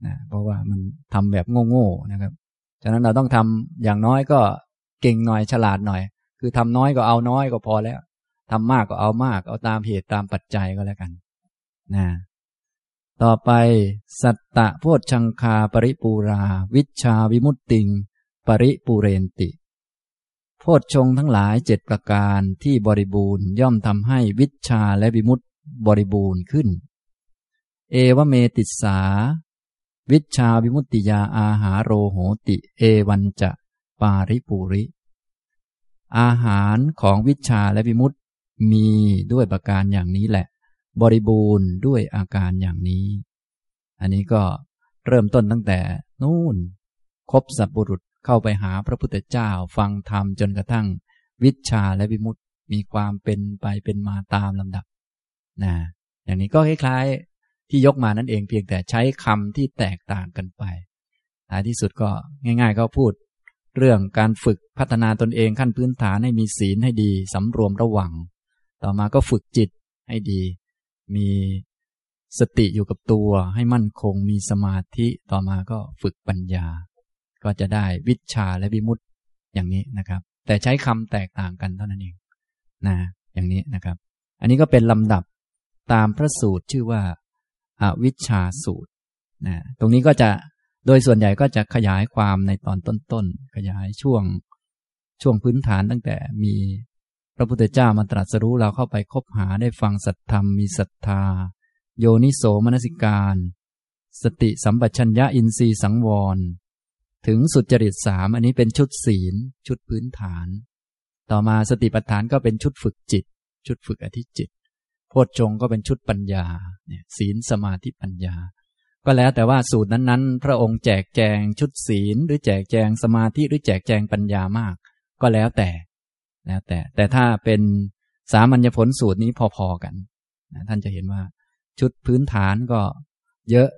นะเพราะว่ามันทำแบบโง่ๆนะครับฉะนั้นเราต้องทำอย่างน้อยก็เก่งหน่อยฉลาดหน่อยคือทำน้อยก็เอาน้อยก็พอแล้วทำมากก็เอามากเอาตามเหตุตามปัจจัยก็แล้วกันนะต่อไปสัตตะโพชฌังคาปริปูราวิชชาวิมุตติงปริปูเรนติโพชฌงค์ทั้งหลายเจ็ดประการที่บริบูรณ์ย่อมทำให้วิชชาและวิมุตติบริบูรณ์ขึ้นเอวเมติสาวิชชาวิมุตติยาอาหาโรโหติเอวันจะปาริปุริอาหารของวิชชาและวิมุตติมีด้วยประการอย่างนี้แหละบริบูรณ์ด้วยอาการอย่างนี้อันนี้ก็เริ่มต้นตั้งแต่นู่นคบสัพบุรุษเข้าไปหาพระพุทธเจ้าฟังธรรมจนกระทั่งวิชชาและวิมุตติมีความเป็นไปเป็นมาตามลำดับนะอย่างนี้ก็คล้ายๆที่ยกมานั่นเองเพียงแต่ใช้คำที่แตกต่างกันไปท้ายที่สุดก็ง่ายๆเขาพูดเรื่องการฝึกพัฒนาตนเองขั้นพื้นฐานให้มีศีลให้ดีสำรวมระวังต่อมาก็ฝึกจิตให้ดีมีสติอยู่กับตัวให้มั่นคงมีสมาธิต่อมาก็ฝึกปัญญาก็จะได้วิชชาและวิมุตติอย่างนี้นะครับแต่ใช้คำแตกต่างกันเท่านั้นเองนะอย่างนี้นะครับอันนี้ก็เป็นลำดับตามพระสูตรชื่อว่าอวิชชาสูตรนะตรงนี้ก็จะโดยส่วนใหญ่ก็จะขยายความในตอนต้นๆขยายช่วงช่วงพื้นฐานตั้งแต่มีพระพุทธเจ้ามาตรัสรู้เราเข้าไปคบหาได้ฟังสัตธรรมมีศรัทธาโยนิโสมนสิการสติสัมปชัญญะอินทรีย์สังวรถึงสุจริตสามอันนี้เป็นชุดศีลชุดพื้นฐานต่อมาสติปัฏฐานก็เป็นชุดฝึกจิตชุดฝึกอธิจิตโพชฌงค์ก็เป็นชุดปัญญาเนี่ยศีลสมาธิปัญญาก็แล้วแต่ว่าสูตรนั้นๆพระองค์แจกแจงชุดศีลหรือแจกแจงสมาธิหรือแจกแจงปัญญามากก็แล้วแต่แล้วแต่แต่ถ้าเป็นสามัญญผลสูตรนี้พอๆกันนะท่านจะเห็นว่าชุดพื้นฐานก็เยอะ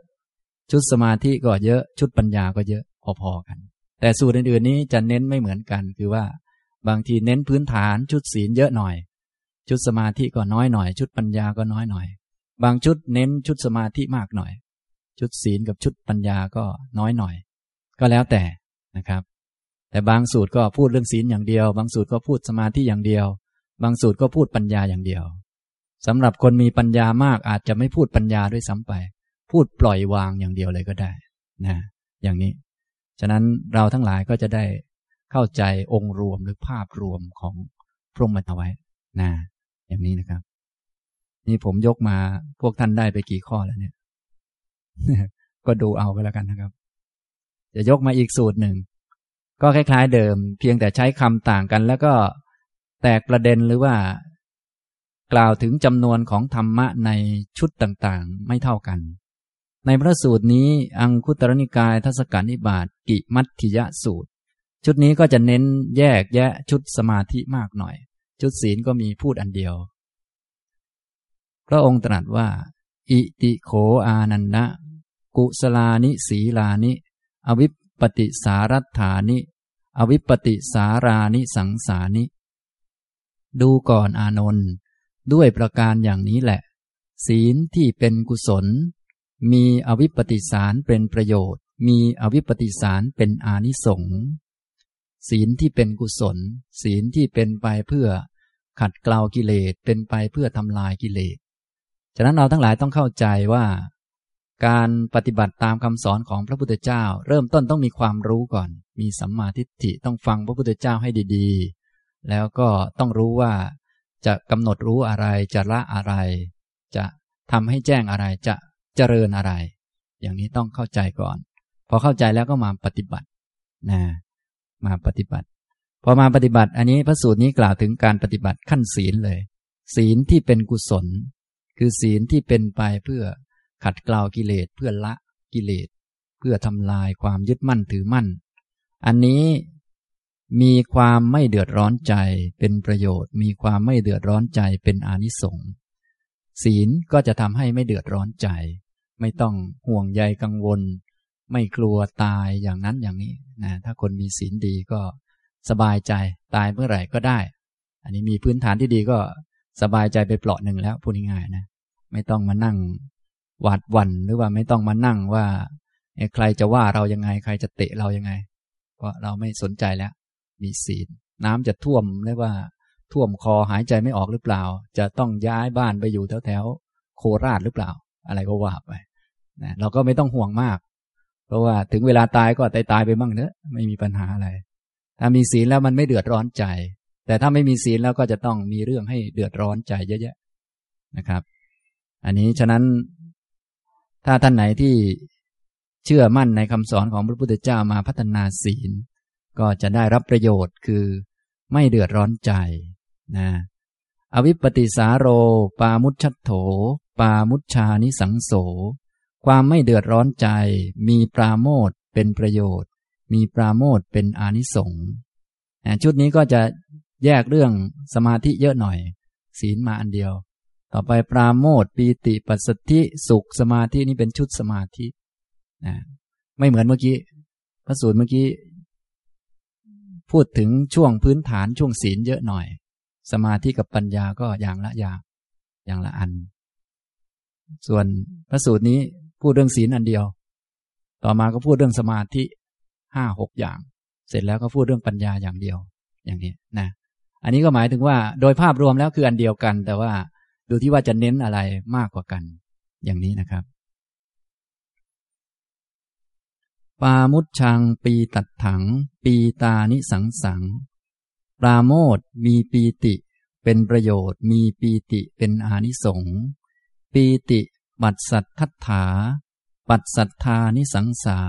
ชุดสมาธิก็เยอะชุดปัญญาก็เยอะพอๆกันแต่สูตรอื่นๆนี้จะเน้นไม่เหมือนกันคือว่าบางทีเน้นพื้นฐานชุดศีลเยอะหน่อยชุดสมาธิก็น้อยหน่อยชุดปัญญาก็น้อยหน่อยบางชุดเน้นชุดสมาธิมากหน่อยชุดศีลกับชุดปัญญาก็น้อยหน่อยก็แล้วแต่นะครับแต่บางสูตรก็พูดเรื่องศีลอย่างเดียวบางสูตรก็พูดสมาธิอย่างเดียวบางสูตรก็พูดปัญญาอย่างเดียวสำหรับคนมีปัญญามากอาจจะไม่พูดปัญญาด้วยซ้ำไปพูดปล่อยวางอย่างเดียวเลยก็ได้นะอย่างนี้ฉะนั้นเราทั้งหลายก็จะได้เข้าใจองค์รวมหรือภาพรวมของพรหมจรรย์ไว้นะอย่างนี้นะครับนี่ผมยกมาพวกท่านได้ไปกี่ข้อแล้วเนี่ย ก็ดูเอาไปแล้วกันนะครับจะยกมาอีกสูตรหนึ่งก็คล้ายๆเดิมเพียงแต่ใช้คำต่างกันแล้วก็แตกประเด็นหรือว่ากล่าวถึงจำนวนของธรรมะในชุดต่างๆไม่เท่ากันในพระสูตรนี้อังคุตรนิกายทศกัณฐิบาตกิมัฏฐิยสูตรชุดนี้ก็จะเน้นแยกแยะชุดสมาธิมากหน่อยชุดศีลก็มีพูดอันเดียวพระองค์ตรัสว่าอิติโขอานันนะกุสลานิศีลานิอวิปปฏิสารัฏฐานิอวิปปติสารานิสังสานิดูก่อนอานนท์ด้วยประการอย่างนี้แหละศีลที่เป็นกุศลมีอวิปปติสารเป็นประโยชน์มีอวิปปติสารเป็นอานิสงส์ศีลที่เป็นกุศลศีลที่เป็นไปเพื่อขัดเกลากิเลสเป็นไปเพื่อทำลายกิเลสฉะนั้นเราทั้งหลายต้องเข้าใจว่าการปฏิบัติตามคำสอนของพระพุทธเจ้าเริ่มต้นต้องมีความรู้ก่อนมีสัมมาทิฏฐิต้องฟังพระพุทธเจ้าให้ดีๆแล้วก็ต้องรู้ว่าจะกำหนดรู้อะไรจะละอะไรจะทำให้แจ้งอะไรจะเจริญอะไรอย่างนี้ต้องเข้าใจก่อนพอเข้าใจแล้วก็มาปฏิบัตินะมาปฏิบัติพอมาปฏิบัติอันนี้พระสูตรนี้กล่าวถึงการปฏิบัติขั้นศีลเลยศีลที่เป็นกุศลคือศีลที่เป็นไปเพื่อขัดเกลากิเลสเพื่อละกิเลสเพื่อทำลายความยึดมั่นถือมั่นอันนี้ มีความไม่เดือดร้อนใจเป็นประโยชน์มีความไม่เดือดร้อนใจเป็นอานิสงส์ศีลก็จะทำให้ไม่เดือดร้อนใจไม่ต้องห่วงใยกังวลไม่กลัวตายอย่างนั้นอย่างนี้นะถ้าคนมีศีลดีก็สบายใจตายเมื่อไหร่ก็ได้อันนี้มีพื้นฐานที่ดีก็สบายใจไปเปราะหนึ่งแล้วพูดง่ายๆนะไม่ต้องมานั่งหวาดหวั่นหรือว่าไม่ต้องมานั่งว่าใครจะว่าเรายังไงใครจะเตะเรายังไงเพราะเราไม่สนใจแล้วมีศีลน้ำจะท่วมเรียกว่าท่วมคอหายใจไม่ออกหรือเปล่าจะต้องย้ายบ้านไปอยู่แถวๆโคราชหรือเปล่าอะไรก็ว่าไปนะเราก็ไม่ต้องห่วงมากเพราะว่าถึงเวลาตายก็ตายตายไปบ้างเนอะไม่มีปัญหาอะไรถ้ามีศีลแล้วมันไม่เดือดร้อนใจแต่ถ้าไม่มีศีลแล้วก็จะต้องมีเรื่องให้เดือดร้อนใจเยอะแยะนะครับอันนี้ฉะนั้นถ้าท่านไหนที่เชื่อมั่นในคำสอนของพระพุทธเจ้ามาพัฒนาศีลก็จะได้รับประโยชน์คือไม่เดือดร้อนใจนะอวิปปิสาโรปามุชชัตโถปามุชชานิสังโสความไม่เดือดร้อนใจมีปราโมทย์เป็นประโยชน์มีปราโมทย์เป็นอานิสงส์ชุดนี้ก็จะแยกเรื่องสมาธิเยอะหน่อยศีลมาอันเดียวต่อไปปราโมทย์ปีติปัสสัทธิสุขสมาธินี่เป็นชุดสมาธินะไม่เหมือนเมื่อกี้พระสูตรเมื่อกี้พูดถึงช่วงพื้นฐานช่วงศีลเยอะหน่อยสมาธิกับปัญญาก็อย่างละอย่างอย่างละอันส่วนพระสูตรนี้พูดเรื่องศีลอันเดียวต่อมาก็พูดเรื่องสมาธิ ห้าหก อย่างเสร็จแล้วก็พูดเรื่องปัญญาอย่างเดียวอย่างนี้นะอันนี้ก็หมายถึงว่าโดยภาพรวมแล้วคืออันเดียวกันแต่ว่าดูที่ว่าจะเน้นอะไรมากกว่ากันอย่างนี้นะครับปามุชชังปีตัดถังปีตานิสังสังปราโมทย์มีปีติเป็นประโยชน์มีปีติเป็นอานิสงส์ปีติปัสสัทธัฏฐาปัสสัทธานิสังสา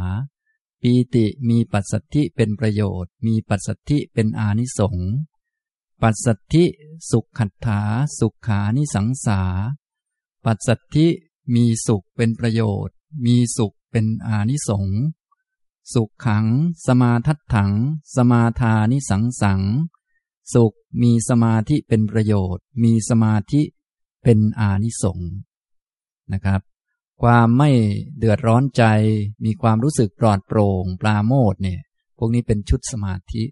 ปีติมีปัสสัทธิเป็นประโยชน์มีปัสสัทธิเป็นอานิสงส์ปัสสัทธิสุขขัฏฐาสุขานิสังสาปัสสัทธิมีสุขเป็นประโยชน์มีสุขเป็นอานิสงส์สุขขังสมาทัฏฐังสมาทานิสังสังสุขมีสมาธิเป็นประโยชน์มีสมาธิเป็นอานิสงส์นะครับความไม่เดือดร้อนใจมีความรู้สึกปลอดโปร่งปราโมทย์เนี่ยพวกนี้เป็นชุดสมาธิ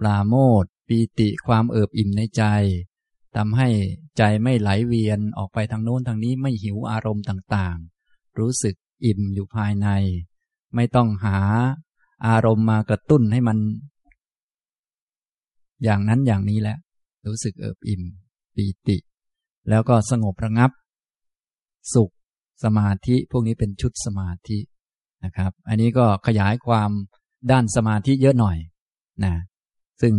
ปราโมทย์ปีติความเอิบอิ่มในใจทำให้ใจไม่ไหลเวียนออกไปทางโน้นทางนี้ไม่หิวอารมณ์ต่างๆรู้สึกอิ่มอยู่ภายในไม่ต้องหาอารมณ์มากระตุ้นให้มันอย่างนั้นอย่างนี้แล้วรู้สึกเอิบอิ่มปีติแล้วก็สงบระงับสุขสมาธิพวกนี้เป็นชุดสมาธินะครับอันนี้ก็ขยายความด้านสมาธิเยอะหน่อยนะซึ่ง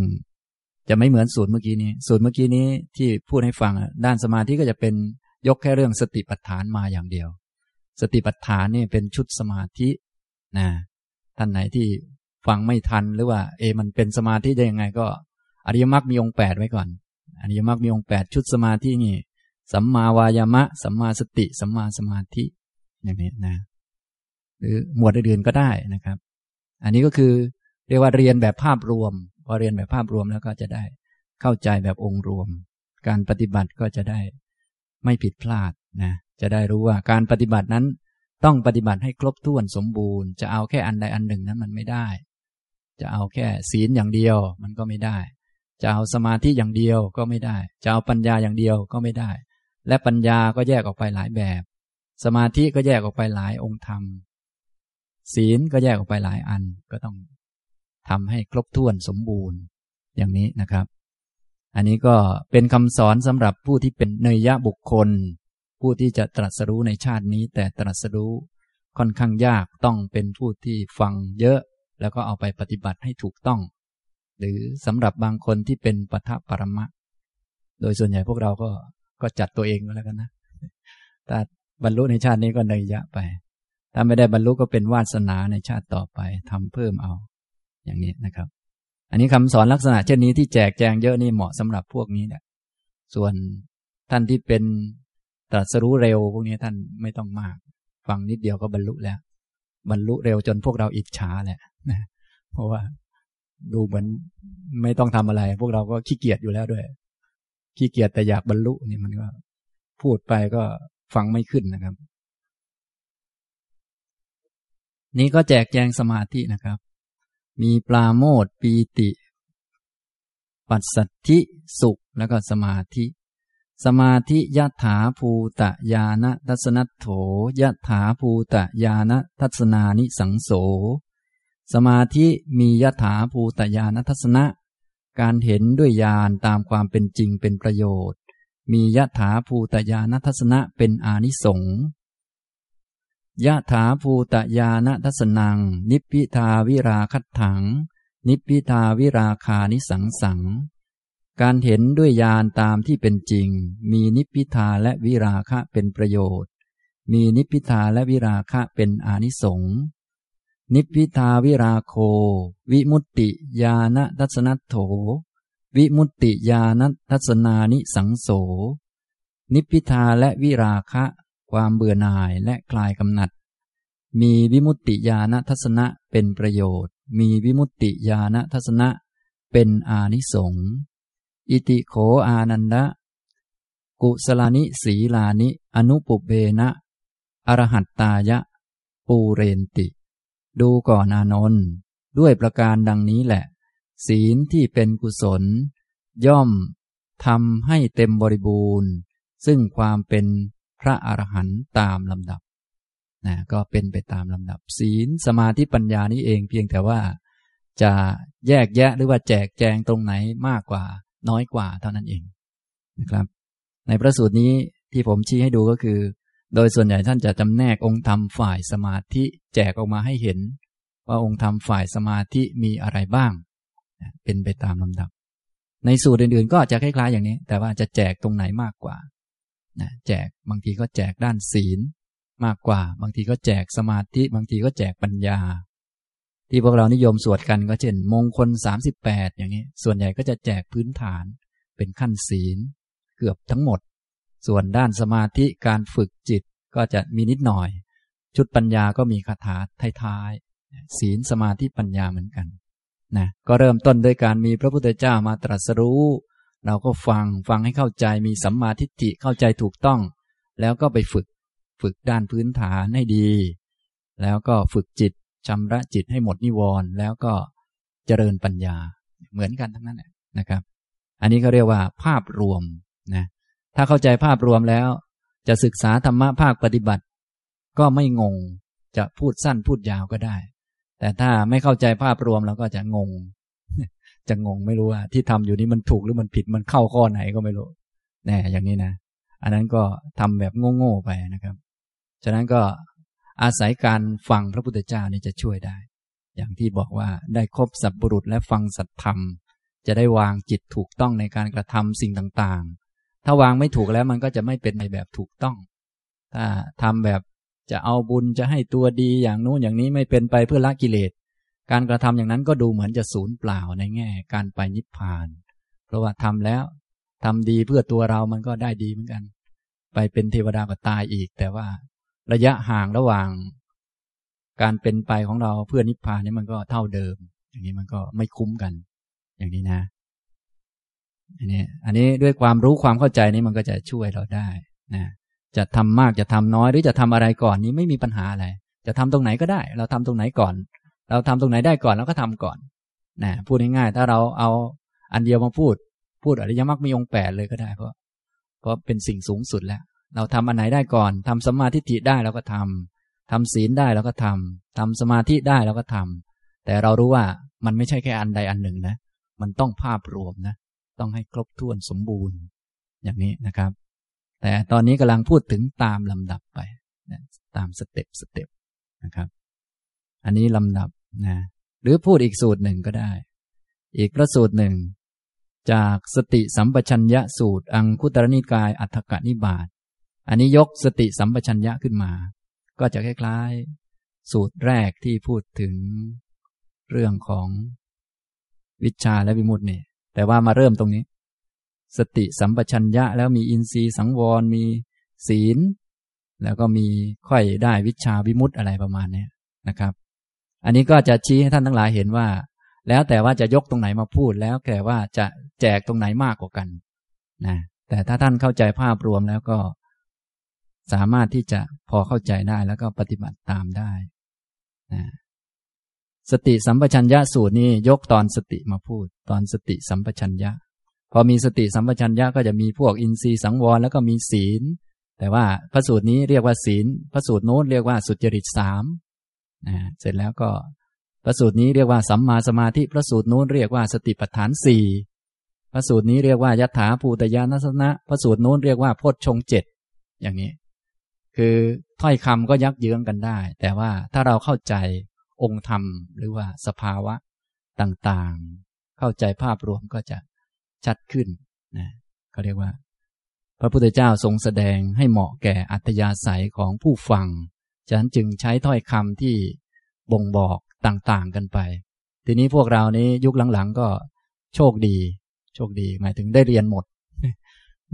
จะไม่เหมือนสูตรเมื่อกี้นี้สูตรเมื่อกี้นี้ที่พูดให้ฟังด้านสมาธิก็จะเป็นยกแค่เรื่องสติปัฏฐานมาอย่างเดียวสติปัฏฐานนี่เป็นชุดสมาธินะท่านไหนที่ฟังไม่ทันหรือว่าเอมันเป็นสมาธิได้ยังไงก็อริยมรรคมีองค์แปดไว้ก่อนอริยมรรคมีองค์แปดชุดสมาธินี่สัมมาวายามะสัมมาสติสัมมาสมาธิอย่างนี้นะหรือหมวดอื่นๆก็ได้นะครับอันนี้ก็คือเรียกว่าเรียนแบบภาพรวมพอเรียนแบบภาพรวมแล้วก็จะได้เข้าใจแบบองค์รวมการปฏิบัติก็จะได้ไม่ผิดพลาดนะจะได้รู้ว่าการปฏิบัตินั้นต้องปฏิบัติให้ครบถ้วนสมบูรณ์จะเอาแค่อันใดอันหนึ่งนั้นมันไม่ได้จะเอาแค่ศีลอย่างเดียวมันก็ไม่ได้จะเอาสมาธิอย่างเดียวก็ไม่ได้จะเอาปัญญาอย่างเดียวก็ไม่ได้และปัญญาก็แยกออกไปหลายแบบสมาธิก็แยกออกไปหลายองค์ธรรมศีลก็แยกออกไปหลายอันก็ต้องทำให้ครบถ้วนสมบูรณ์อย่างนี้นะครับอันนี้ก็เป็นคำสอนสำหรับผู้ที่เป็นเนยยะบุคคลผู้ที่จะตรัสรู้ในชาตินี้แต่ตรัสรู้ค่อนข้างยากต้องเป็นผู้ที่ฟังเยอะแล้วก็เอาไปปฏิบัติให้ถูกต้องหรือสำหรับบางคนที่เป็นปฐปรมะโดยส่วนใหญ่พวกเราก็ก็จัดตัวเองก็แล้วกันนะถ้าบรรลุในชาตินี้ก็เนยยะไปถ้าไม่ได้บรรลุก็เป็นวาสนาในชาติต่อไปทำเพิ่มเอาอย่างนี้นะครับอันนี้คำสอนลักษณะเช่นนี้ที่แจกแจงเยอะนี่เหมาะสำหรับพวกนี้แหละส่วนท่านที่เป็นตรัสรู้เร็วพวกนี้ท่านไม่ต้องมากฟังนิดเดียวก็บรรลุแล้วบรรลุเร็วจนพวกเราอิจฉาแหละนะเพราะว่า ดูเหมือนไม่ต้องทำอะไรพวกเราก็ขี้เกียจอยู่แล้วด้วยขี้เกียจแต่อยากบรรลุนี่มันก็พูดไปก็ฟังไม่ขึ้นนะครับนี้ก็แจกแจงสมาธินะครับมีปราโมทย์ปีติปัสสัทธิสุขแล้วก็สมาธิสมาธิยถาภูตญาณทัศนัตโถยถาภูตญาณทัศนานิสังโสสมาธิมียถาภูตญาณทัศนะการเห็นด้วยญาณตามความเป็นจริงเป็นประโยชน์มียถาภูตญาณทัศนะเป็นอานิสงส์ยะถาภูตญาณทัศนังนิพพิทาวิราคัตถังนิพพิทาวิราคานิสังสังการเห็นด้วยญาณตามที่เป็นจริงมีนิพพิทาและวิราคะเป็นประโยชน์มีนิพพิทาและวิราคะเป็นอานิสงส์นิพพิทาวิราโควิมุตติญาณทัศนัตโถวิมุตติญาณทัศนานิสังโสนิพพิทาและวิราคะความเบื่อหน่ายและคลายกำหนัดมีวิมุตติญาณทัศนะเป็นประโยชน์มีวิมุตติญาณทัศนะเป็นอานิสงส์อิติโขอานันดะกุศลานิสีลานิอนุปุเบนะอรหัตตายะปูเรนติดูก่อนอานนท์ด้วยประการดังนี้แหละศีลที่เป็นกุศลย่อมทำให้เต็มบริบูรณ์ซึ่งความเป็นพระอรหันต์ตามลำดับนะก็เป็นไปตามลำดับศีลสมาธิปัญญานี้เองเพียงแต่ว่าจะแยกแยะหรือว่าแจกแจงตรงไหนมากกว่าน้อยกว่าเท่านั้นเองนะครับในพระสูตรนี้ที่ผมชี้ให้ดูก็คือโดยส่วนใหญ่ท่านจะจำแนกองค์ธรรมฝ่ายสมาธิแจกออกมาให้เห็นว่าองค์ธรรมฝ่ายสมาธิมีอะไรบ้างเป็นไปตามลำดับในสูตรอื่นๆก็จะคล้ายๆอย่างนี้แต่ว่าจะแจกตรงไหนมากกว่านะแจกบางทีก็แจกด้านศีลมากกว่าบางทีก็แจกสมาธิบางทีก็แจกปัญญาที่พวกเรานิยมสวดกันก็เช่นมงคลสามสิบแปดอย่างนี้ส่วนใหญ่ก็จะแจกพื้นฐานเป็นขั้นศีลเกือบทั้งหมดส่วนด้านสมาธิการฝึกจิตก็จะมีนิดหน่อยชุดปัญญาก็มีคาถาท้ายๆศีลสมาธิปัญญาเหมือนกันนะก็เริ่มต้นด้วยการมีพระพุทธเจ้ามาตรัสรู้เราก็ฟังฟังให้เข้าใจมีสัมมาทิฏฐิเข้าใจถูกต้องแล้วก็ไปฝึกฝึกด้านพื้นฐานให้ดีแล้วก็ฝึกจิตชำระจิตให้หมดนิวรณ์แล้วก็เจริญปัญญาเหมือนกันทั้งนั้นนะครับอันนี้เขาเรียกว่าภาพรวมนะถ้าเข้าใจภาพรวมแล้วจะศึกษาธรรมะภาคปฏิบัติก็ไม่งงจะพูดสั้นพูดยาวก็ได้แต่ถ้าไม่เข้าใจภาพรวมเราก็จะงงจะงงไม่รู้ว่าที่ทำอยู่นี้มันถูกหรือมันผิดมันเข้าข้อไหนก็ไม่รู้แน่อย่างนี้นะอันนั้นก็ทำแบบโง่ๆไปนะครับฉะนั้นก็อาศัยการฟังพระพุทธเจ้านี่จะช่วยได้อย่างที่บอกว่าได้คบสัพบุรุษและฟังสัตธรรมจะได้วางจิตถูกต้องในการกระทำสิ่งต่างๆถ้าวางไม่ถูกแล้วมันก็จะไม่เป็นในแบบถูกต้องถ้าทำแบบจะเอาบุญจะให้ตัวดีอย่างนู้นอย่างนี้ไม่เป็นไปเพื่อละกิเลสการกระทำอย่างนั้นก็ดูเหมือนจะสูญเปล่าในแง่การไปนิพพานเพราะว่าทำแล้วทำดีเพื่อตัวเรามันก็ได้ดีเหมือนกันไปเป็นเทวดาก็ตายอีกแต่ว่าระยะห่างระหว่างการเป็นไปของเราเพื่อนิพพานนี่มันก็เท่าเดิมอย่างนี้มันก็ไม่คุ้มกันอย่างนี้นะอันนี้อันนี้ด้วยความรู้ความเข้าใจนี้มันก็จะช่วยเราได้นะจะทำมากจะทำน้อยหรือจะทำอะไรก่อนนี้ไม่มีปัญหาอะไรจะทำตรงไหนก็ได้เราทำตรงไหนก่อนเราทำตรงไหนได้ก่อนเราก็ทำก่อนนะพูดง่ายๆถ้าเราเอาอันเดียวมาพูดพูดอริยมรรคมีองค์แปดเลยก็ได้เพราะเพราะเป็นสิ่งสูงสุดแล้วเราทำอันไหนได้ก่อนทำสัมมาทิฏฐิได้เราก็ทำทำศีลได้เราก็ทำทำสมาธิได้เราก็ทำแต่เรารู้ว่ามันไม่ใช่แค่อันใดอันหนึ่งนะมันต้องภาพรวมนะต้องให้ครบถ้วนสมบูรณ์อย่างนี้นะครับแต่ตอนนี้กำลังพูดถึงตามลำดับไปนะตามสเต็ปสเต็ปนะครับอันนี้ลำดับนะหรือพูดอีกสูตรหนึ่งก็ได้อีกพระสูตรหนึ่งจากสติสัมปชัญญะสูตรอังคุตรนิกายอัฏฐกนิบาตอันนี้ยกสติสัมปชัญญะขึ้นมาก็จะคล้ายๆสูตรแรกที่พูดถึงเรื่องของวิชชาและวิมุตตินี่แต่ว่ามาเริ่มตรงนี้สติสัมปชัญญะแล้วมีอินทรีย์สังวรมีศีลแล้วก็มีค่อยได้วิชชาวิมุตติอะไรประมาณนี้นะครับอันนี้ก็จะชี้ให้ท่านทั้งหลายเห็นว่า แล้วแต่ว่าจะยกตรงไหนมาพูดแล้วแต่ว่าจะแจกตรงไหนมากกว่ากันนะแต่ถ้าท่านเข้าใจภาพรวมแล้วก็สามารถที่จะพอเข้าใจได้แล้วก็ปฏิบัติตามได้นะสติสัมปชัญญะสูตรนี้ยกตอนสติมาพูดตอนสติสัมปชัญญะพอมีสติสัมปชัญญะก็จะมีพวกอินทรีย์สังวรแล้วก็มีศีลแต่ว่าพระสูตรนี้เรียกว่าศีลพระสูตรโน้นเรียกว่าสุจริตสามนะเสร็จแล้วก็พระสูตรนี้เรียกว่าสัมมาสมาธิพระสูตรโน้นเรียกว่าสติปัฏฐานสี่พระสูตรนี้เรียกว่ายัตถาภูตยานัสสนะพระสูตรโน้นเรียกว่าโพชฌงค์เจ็ดอย่างนี้คือถ้อยคำก็ยักเยื้องกันได้แต่ว่าถ้าเราเข้าใจองค์ธรรมหรือว่าสภาวะต่างๆเข้าใจภาพรวมก็จะชัดขึ้นนะเขาเรียกว่าพระพุทธเจ้าทรงแสดงให้เหมาะแก่อัธยาศัยของผู้ฟังฉะนั้นจึงใช้ถ้อยคำที่บ่งบอกต่างๆกันไปทีนี้พวกเรานี้ยุคหลังๆก็โชคดีโชคดีหมายถึงได้เรียนหมด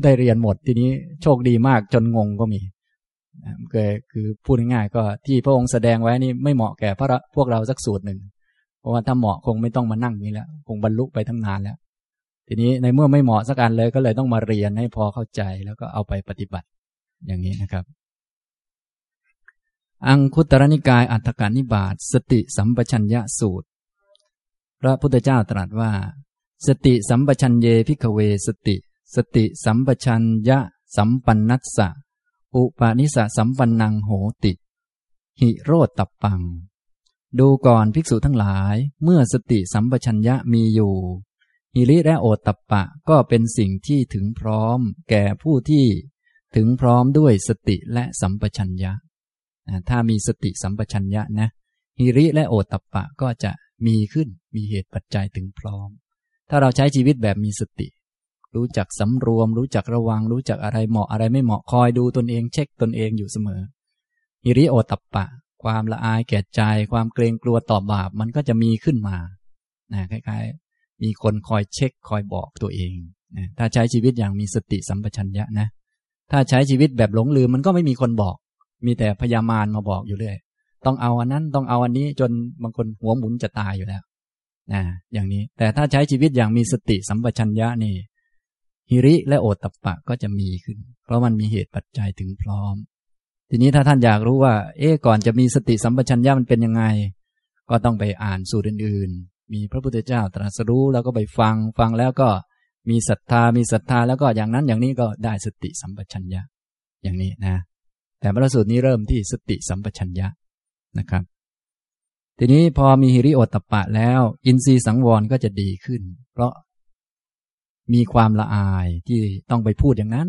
ได้เรียนหมดทีนี้โชคดีมากจนงงก็มีก็คือพูดง่ายๆก็ที่พระองค์แสดงไว้นี่ไม่เหมาะแก่พวกเราสักสูตรหนึ่งเพราะว่าถ้าเหมาะคงไม่ต้องมานั่งนี้แล้วคงบรรลุไปทั้งนานแล้วทีนี้ในเมื่อไม่เหมาะสักอันเลยก็เลยต้องมาเรียนให้พอเข้าใจแล้วก็เอาไปปฏิบัติอย่างนี้นะครับอังคุตตรนิกายอัฏฐกนิบาตสติสัมปชัญญะสูตรพระพุทธเจ้าตรัสว่าสติสัมปชัญเยภิกขเวสติสติสัมปชัญญะสัมปันนัสสะอุปาณิสสัมปันนังโหติหิโรตตัปปังดูก่อนภิกษุทั้งหลายเมื่อสติสัมปชัญญะมีอยู่หิริและโอตตัปปะก็เป็นสิ่งที่ถึงพร้อมแก่ผู้ที่ถึงพร้อมด้วยสติและสัมปชัญญะถ้ามีสติสัมปชัญญะนะหิริและโอตตัปปะก็จะมีขึ้นมีเหตุปัจจัยถึงพร้อมถ้าเราใช้ชีวิตแบบมีสติรู้จักสำรวมรู้จักระวังรู้จักอะไรเหมาะอะไรไม่เหมาะคอยดูตนเองเช็คตนเองอยู่เสมอหิริโอตตัปปะความละอายแก่ใจความเกรงกลัวต่อบาปมันก็จะมีขึ้นมานะคล้ายๆมีคนคอยเช็คคอยบอกตัวเองนะถ้าใช้ชีวิตอย่างมีสติสัมปชัญญะนะถ้าใช้ชีวิตแบบหลงลืมมันก็ไม่มีคนบอกมีแต่พยามารมาบอกอยู่เรื่อยต้องเอาอันนั้นต้องเอาอันนี้จนบางคนหัวหมุนจะตายอยู่แล้วนะอย่างนี้แต่ถ้าใช้ชีวิตอย่างมีสติสัมปชัญญะนี่หิริและโอตตัปปะก็จะมีขึ้นเพราะมันมีเหตุปัจจัยถึงพร้อมทีนี้ถ้าท่านอยากรู้ว่าเอ๊ะก่อนจะมีสติสัมปชัญญะมันเป็นยังไงก็ต้องไปอ่านสูตรอื่นๆมีพระพุทธเจ้าตรัสรู้แล้วก็ไปฟังฟังแล้วก็มีศรัทธามีศรัทธาแล้วก็อย่างนั้นอย่างนี้ก็ได้สติสัมปชัญญะอย่างนี้นะแต่พระสูตรนี้เริ่มที่สติสัมปชัญญะนะครับทีนี้พอมีหิริโอตตัปปะแล้วอินทรีย์สังวรก็จะดีขึ้นเพราะมีความละอายที่ต้องไปพูดอย่างนั้น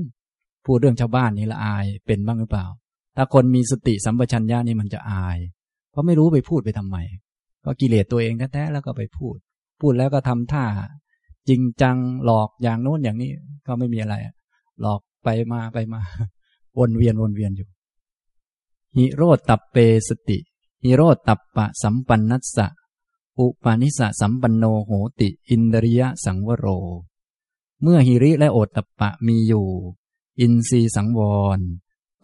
พูดเรื่องชาวบ้านนี่ละอายเป็นบ้างหรือเปล่าถ้าคนมีสติสัมปชัญญะนี่มันจะอายเพราะไม่รู้ไปพูดไปทำไมก็กิเลสตัวเองแท้ๆแล้วก็ไปพูดพูดแล้วก็ทำท่าจริงจังหลอกอย่างโน้นอย่างนี้ก็ไม่มีอะไรหลอกไปมาไปมาวนเวียนวนเวียนอยู่หิโรตตัปเปสติหิโรตตัปปะสัมปันนัสสะอุปาณิสสัมปันโนโหติอินทริยสังวโรเมื่อหิริและโอตตัปปะมีอยู่อินทรีย์สังวร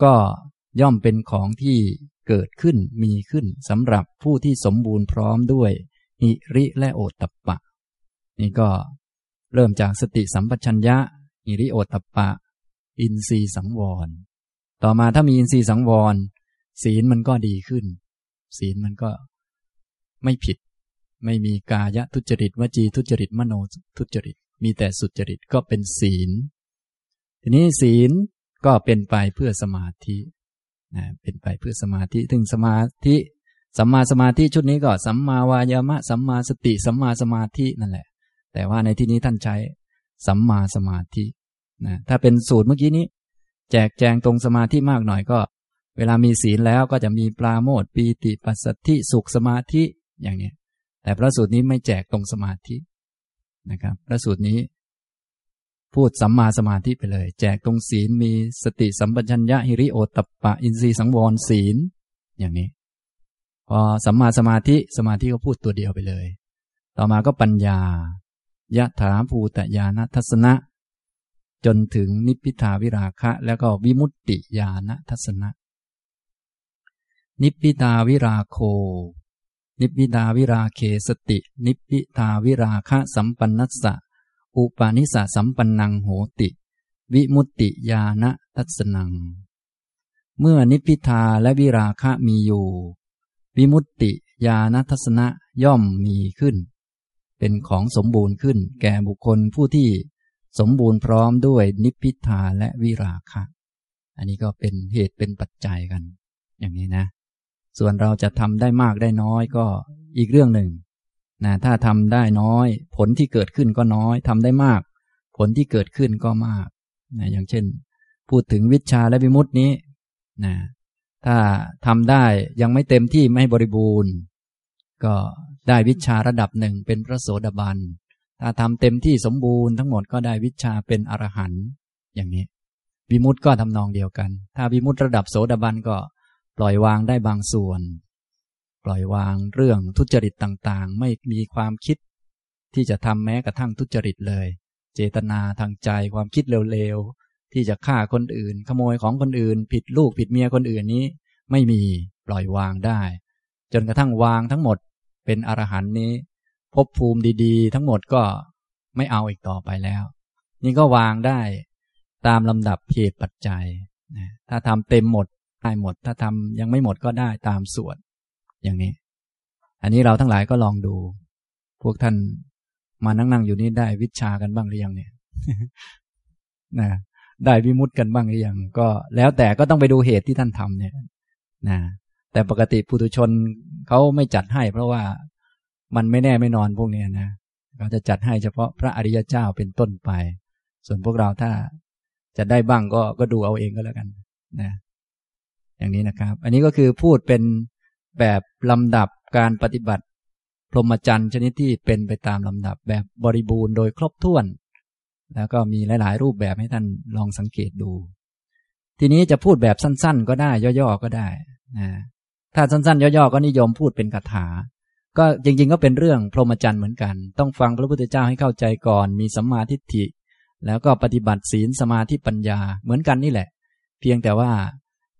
ก็ย่อมเป็นของที่เกิดขึ้นมีขึ้นสำหรับผู้ที่สมบูรณ์พร้อมด้วยหิริและโอตตัปปะนี่ก็เริ่มจากสติสัมปชัญญะหิริโอตตัปปะอินทรีย์สังวรต่อมาถ้ามีอินทรีย์สังวรศีลมันก็ดีขึ้นศีลมันก็ไม่ผิดไม่มีกายทุจริตวจีทุจริตมโนทุจริตมีแต่สุจริตก็เป็นศีลทีนี้ศีลก็เป็นไปเพื่อสมาธินะเป็นไปเพื่อสมาธิถึงสมาธิสัมมาสมาธิชุดนี้ก็สัมมาวายามะสัมมาสติสัมมาสมาธินั่นแหละแต่ว่าในที่นี้ท่านใช้สัมมาสมาธินะถ้าเป็นสูตรเมื่อกี้นี้แจกแจงตรงสมาธิมากหน่อยก็เวลามีศีลแล้วก็จะมีปราโมทย์ปีติปัสสัทธิสุขสมาธิอย่างนี้แต่พระสูตรนี้ไม่แจกตรงสมาธินะครับพระสูตรนี้พูดสัมมาสมาธิไปเลยแจกตรงศีลมีสติสัมปชัญญะหิริโอตตัปปะอินทรีย์สังวรศีลอย่างนี้พอสัมมาสมาธิสมาธิก็พูดตัวเดียวไปเลยต่อมาก็ปัญญายะถาภูตญาณทัสสนะจนถึงนิพพิทาวิราคะแล้วก็วิมุตติญาณทัสสนะนิพพิทาวิราโค นิพพิทาวิราเคสตินิพพิทาวิราคะสัมปันนัสสะอุปาณิสสัมปันนังโหติวิมุตติญาณทัสสนังเมื่อนิพพิทาและวิราคะมีอยู่วิมุตติญาณทัสสนะย่อมมีขึ้นเป็นของสมบูรณ์ขึ้นแก่บุคคลผู้ที่สมบูรณ์พร้อมด้วยนิพพิทาและวิราคะอันนี้ก็เป็นเหตุเป็นปัจจัยกันอย่างนี้นะส่วนเราจะทำได้มากได้น้อยก็อีกเรื่องหนึ่งนะถ้าทำได้น้อยผลที่เกิดขึ้นก็น้อยทำได้มากผลที่เกิดขึ้นก็มากนะอย่างเช่นพูดถึงวิชชาและวิมุตตินี้นะถ้าทำได้ยังไม่เต็มที่ไม่บริบูรณ์ก็ได้วิชชาระดับหนึ่งเป็นพระโสดาบันถ้าทำเต็มที่สมบูรณ์ทั้งหมดก็ได้วิชชาเป็นอรหันต์อย่างนี้วิมุตติก็ทำนองเดียวกันถ้าวิมุตติระดับโสดาบันก็ปล่อยวางได้บางส่วนปล่อยวางเรื่องทุจริตต่างๆไม่มีความคิดที่จะทำแม้กระทั่งทุจริตเลยเจตนาทางใจความคิดเลวๆที่จะฆ่าคนอื่นขโมยของคนอื่นผิดลูกผิดเมียคนอื่นนี้ไม่มีปล่อยวางได้จนกระทั่งวางทั้งหมดเป็นอรหันต์นี้ภพภูมิดีๆทั้งหมดก็ไม่เอาอีกต่อไปแล้วนี่ก็วางได้ตามลำดับเหตุปัจจัยถ้าทำเต็มหมดได้หมดถ้าทำยังไม่หมดก็ได้ตามส่วนอย่างนี้อันนี้เราทั้งหลายก็ลองดูพวกท่านมานั่งๆอยู่นี่ได้วิชชากันบ้างหรือยังเนี่ยนะได้วิมุตติกันบ้างหรือยังก็แล้วแต่ก็ต้องไปดูเหตุที่ท่านทำเนี่ยนะแต่ปกติปุถุชนเขาไม่จัดให้เพราะว่ามันไม่แน่ไม่นอนพวกนี้นะเขาจะจัดให้เฉพาะพระอริยเจ้าเป็นต้นไปส่วนพวกเราถ้าจะได้บ้างก็ก็ดูเอาเองก็แล้วกันนะอย่างนี้นะครับอันนี้ก็คือพูดเป็นแบบลำดับการปฏิบัติพรหมจรรย์ชนิดที่เป็นไปตามลำดับแบบบริบูรณ์โดยครบถ้วนแล้วก็มีหลายๆรูปแบบให้ท่านลองสังเกตดูทีนี้จะพูดแบบสั้นๆก็ได้ย่อๆก็ได้นะถ้าสั้นๆย่อๆก็นิยมพูดเป็นคาถาก็จริงๆก็เป็นเรื่องพรหมจรรย์เหมือนกันต้องฟังพระพุทธเจ้าให้เข้าใจก่อนมีสัมมาทิฏฐิแล้วก็ปฏิบัติศีลสมาธิปัญญาเหมือนกันนี่แหละเพียงแต่ว่า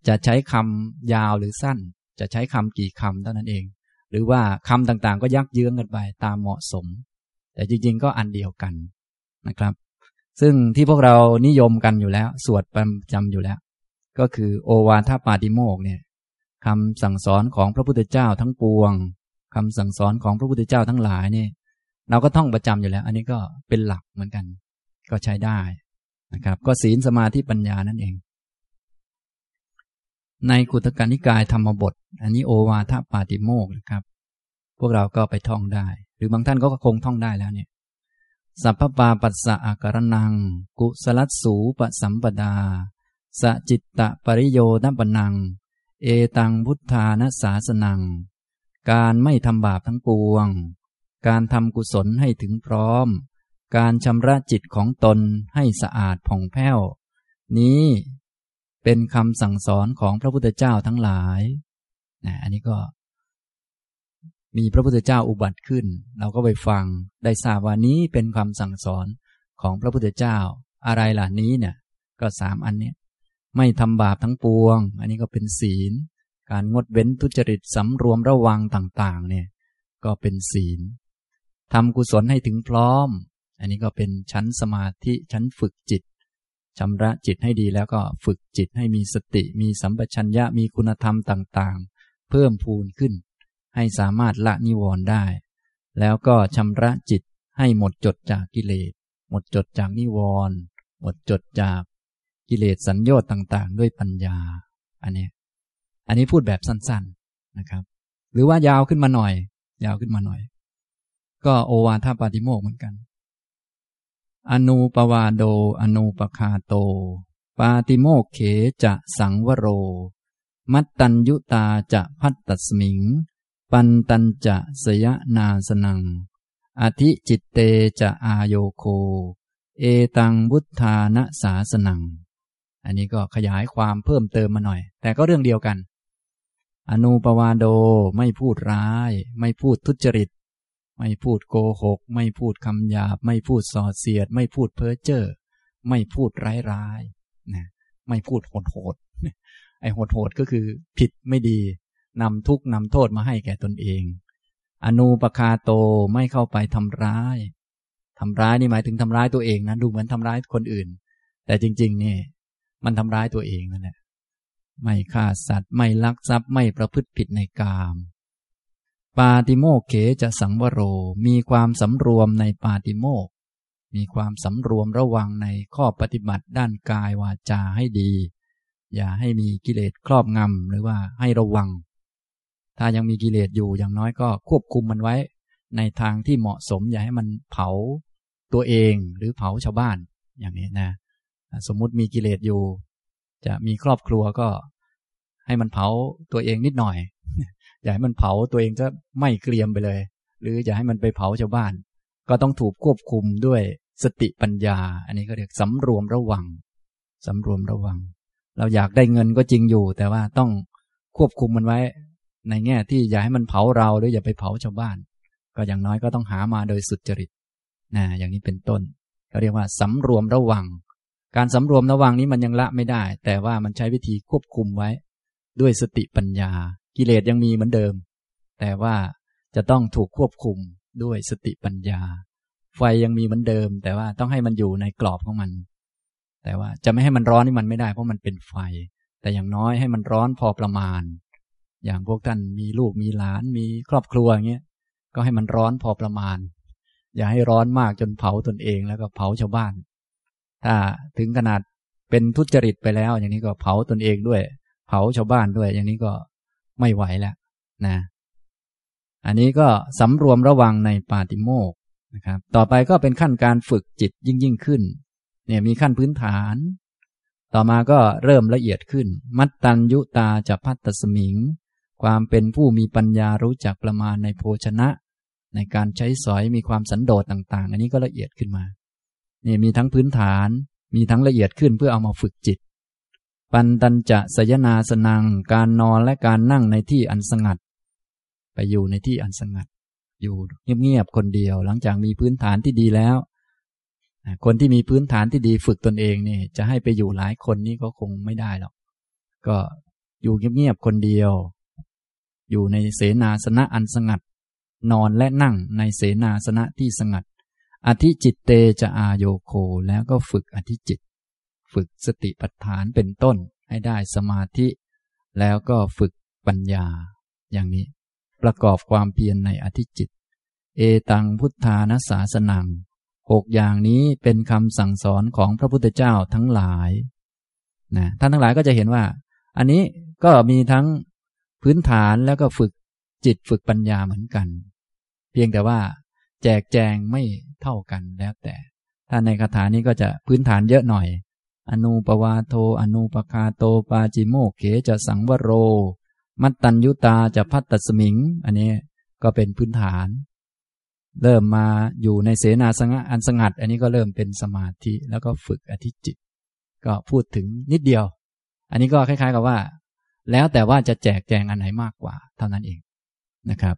จะใช้คำยาวหรือสั้นจะใช้คำกี่คำเท่านั้นเองหรือว่าคำต่างๆก็ยักเยื้องกันไปตามเหมาะสมแต่จริงๆก็อันเดียวกันนะครับซึ่งที่พวกเรานิยมกันอยู่แล้วสวดประจำอยู่แล้วก็คือโอวาทปาติโมกข์เนี่ยคำสั่งสอนของพระพุทธเจ้าทั้งปวงคำสั่งสอนของพระพุทธเจ้าทั้งหลายนี่เราก็ท่องประจำอยู่แล้วอันนี้ก็เป็นหลักเหมือนกันก็ใช้ได้นะครับก็ศีลสมาธิปัญญานั่นเองในกุตกนิกายธรรมบทอันนี้โอวาทปาติโมกข์นะครับพวกเราก็ไปท่องได้หรือบางท่านก็คงท่องได้แล้วเนี่ยสัพพปาปัสสะอาการนังกุสลัสสูปสัมปดาสจิตตปริโยนปนังเอตังพุทธานัสสาสนังการไม่ทำบาปทั้งปวงการทำกุศลให้ถึงพร้อมการชำระจิตของตนให้สะอาดผ่องแผ้วนี้เป็นคำสั่งสอนของพระพุทธเจ้าทั้งหลายนะอันนี้ก็มีพระพุทธเจ้าอุบัติขึ้นเราก็ไปฟังได้ทราบว่านี้เป็นคำสั่งสอนของพระพุทธเจ้าอะไรล่ะนี้เนี่ยก็สามอันนี้ไม่ทำบาปทั้งปวงอันนี้ก็เป็นศีลการงดเว้นทุจริตสำรวมระวังต่างๆเนี่ยก็เป็นศีลทำกุศลให้ถึงพร้อมอันนี้ก็เป็นชั้นสมาธิชั้นฝึกจิตชำระจิตให้ดีแล้วก็ฝึกจิตให้มีสติมีสัมปชัญญะมีคุณธรรมต่างๆเพิ่มพูนขึ้นให้สามารถละนิวรณ์ได้แล้วก็ชำระจิตให้หมดจดจากกิเลสหมดจดจากนิวรณ์หมดจดจากกิเลสสัญโยชน์ต่างๆด้วยปัญญาอันนี้อันนี้พูดแบบสั้นๆนะครับหรือว่ายาวขึ้นมาหน่อยยาวขึ้นมาหน่อยก็โอวาทปาติโมกข์เหมือนกันอนุปวาโดอนุปคาโตปาติโมกเขจะสังวโรมัตตัญยุตาจะพัตตสมิงปันตัญจะสยนาสนังอธิจิตเตจะอาโยโคเอตังบุทธานะสาสนังอันนี้ก็ขยายความเพิ่มเติมมาหน่อยแต่ก็เรื่องเดียวกันอนุปวาโดไม่พูดร้ายไม่พูดทุจริตไม่พูดโกหกไม่พูดคำหยาบไม่พูดส่อเสียดไม่พูดเพ้อเจ้อไม่พูดร้ายๆนะไม่พูดโหดโหดไอ้โหดโหดก็คือผิดไม่ดีนำทุกข์นำโทษมาให้แก่ตนเอง อนูปคาโตไม่เข้าไปทำร้ายทำร้ายนี่หมายถึงทำร้ายตัวเองนะดูเหมือนทำร้ายคนอื่นแต่จริงๆนี่มันทำร้ายตัวเองนั่นแหละไม่ฆ่าสัตว์ไม่ลักทรัพย์ไม่ประพฤติผิดในกามปาติโมกเขจะสังวโรมีความสำรวมในปาติโมกข์มีความสำรวมระวังในข้อปฏิบัติด้านกายวาจาให้ดีอย่าให้มีกิเลสครอบงำหรือว่าให้ระวังถ้ายังมีกิเลสอยู่อย่างน้อยก็ควบคุมมันไว้ในทางที่เหมาะสมอย่าให้มันเผาตัวเองหรือเผาชาวบ้านอย่างนี้นะสมมุติมีกิเลสอยู่จะมีครอบครัวก็ให้มันเผาตัวเองนิดหน่อยอย่าให้มันเผาตัวเองจะไหม้เกรียมไปเลยหรืออย่าให้มันไปเผาชาวบ้านก็ต้องถูกควบคุมด้วยสติปัญญาอันนี้ก็เรียกสำรวมระวังสำรวมระวังเราอยากได้เงินก็จริงอยู่แต่ว่าต้องควบคุมมันไว้ในแง่ที่อย่าให้มันเผาเราหรืออย่าไปเผาชาวบ้านก็อย่างน้อยก็ต้องหามาโดยสุจริตนะอย่างนี้เป็นต้นก็เรียกว่าสำรวมระวังการสำรวมระวังนี้มันยังละไม่ได้แต่ว่ามันใช้วิธีควบคุมไว้ด้วยสติปัญญากิเลสยังมีเหมือนเดิมแต่ว่าจะต้องถูกควบคุมด้วยสติปัญญาไฟยังมีเหมือนเดิมแต่ว่าต้องให้มันอยู่ในกรอบของมันแต่ว่าจะไม่ให้มันร้อนนี่มันไม่ได้เพราะมันเป็นไฟแต่อย่างน้อยให้มันร้อนพอประมาณอย่างพวกท่านมีลูกมีหลานมีครอบครัวอย่างเงี้ยก็ให้มันร้อนพอประมาณอย่าให้ร้อนมากจนเผาตนเองแล้วก็เผาชาวบ้านถ้าถึงขนาดเป็นทุจริตไปแล้วอย่างนี้ก็เผาตนเองด้วยเผาชาวบ้านด้วยอย่างนี้ก็ไม่ไหวแล้วนะอันนี้ก็สำรวมระวังในปาติโมกข์นะครับต่อไปก็เป็นขั้นการฝึกจิตยิ่งยิ่งขึ้นเนี่ยมีขั้นพื้นฐานต่อมาก็เริ่มละเอียดขึ้นมัตตัญยุตาจะพัตตสมิงความเป็นผู้มีปัญญารู้จักประมาณในโภชนะในการใช้สอยมีความสันโดษต่างๆอันนี้ก็ละเอียดขึ้นมานี่มีทั้งพื้นฐานมีทั้งละเอียดขึ้นเพื่อเอามาฝึกจิตปันตัญจะสยนาสนังการนอนและการนั่งในที่อันสงัดไปอยู่ในที่อันสงัดอยู่เงียบๆคนเดียวหลังจากมีพื้นฐานที่ดีแล้วคนที่มีพื้นฐานที่ดีฝึกตนเองนี่จะให้ไปอยู่หลายคนนี่ก็คงไม่ได้หรอกก็อยู่เงียบๆคนเดียวอยู่ในเสนาสนะอันสงัดนอนและนั่งในเสนาสนะที่สงัดอธิจิตเตจะอาโยโคแล้วก็ฝึกอธิจิตฝึกสติปัฏฐานเป็นต้นให้ได้สมาธิแล้วก็ฝึกปัญญาอย่างนี้ประกอบความเพียรในอธิจิตเอตังพุทธานัสสาสนังหกอย่างนี้เป็นคำสั่งสอนของพระพุทธเจ้าทั้งหลายนะท่านทั้งหลายก็จะเห็นว่าอันนี้ก็มีทั้งพื้นฐานแล้วก็ฝึกจิตฝึกปัญญาเหมือนกันเพียงแต่ว่าแจกแจงไม่เท่ากันแล้วแต่ถ้าในคาถานี้ก็จะพื้นฐานเยอะหน่อยอนูปวาโทอนูปคาโตปาจิโมกเขจะสังวโรมัตตัญยุตาจะพัตตสมิงอันนี้ก็เป็นพื้นฐานเริ่มมาอยู่ในเสนาสนะอันสงัดอันนี้ก็เริ่มเป็นสมาธิแล้วก็ฝึกอธิจิตก็พูดถึงนิดเดียวอันนี้ก็คล้ายๆกับว่าแล้วแต่ว่าจะแจกแจงอันไหนมากกว่าเท่านั้นเองนะครับ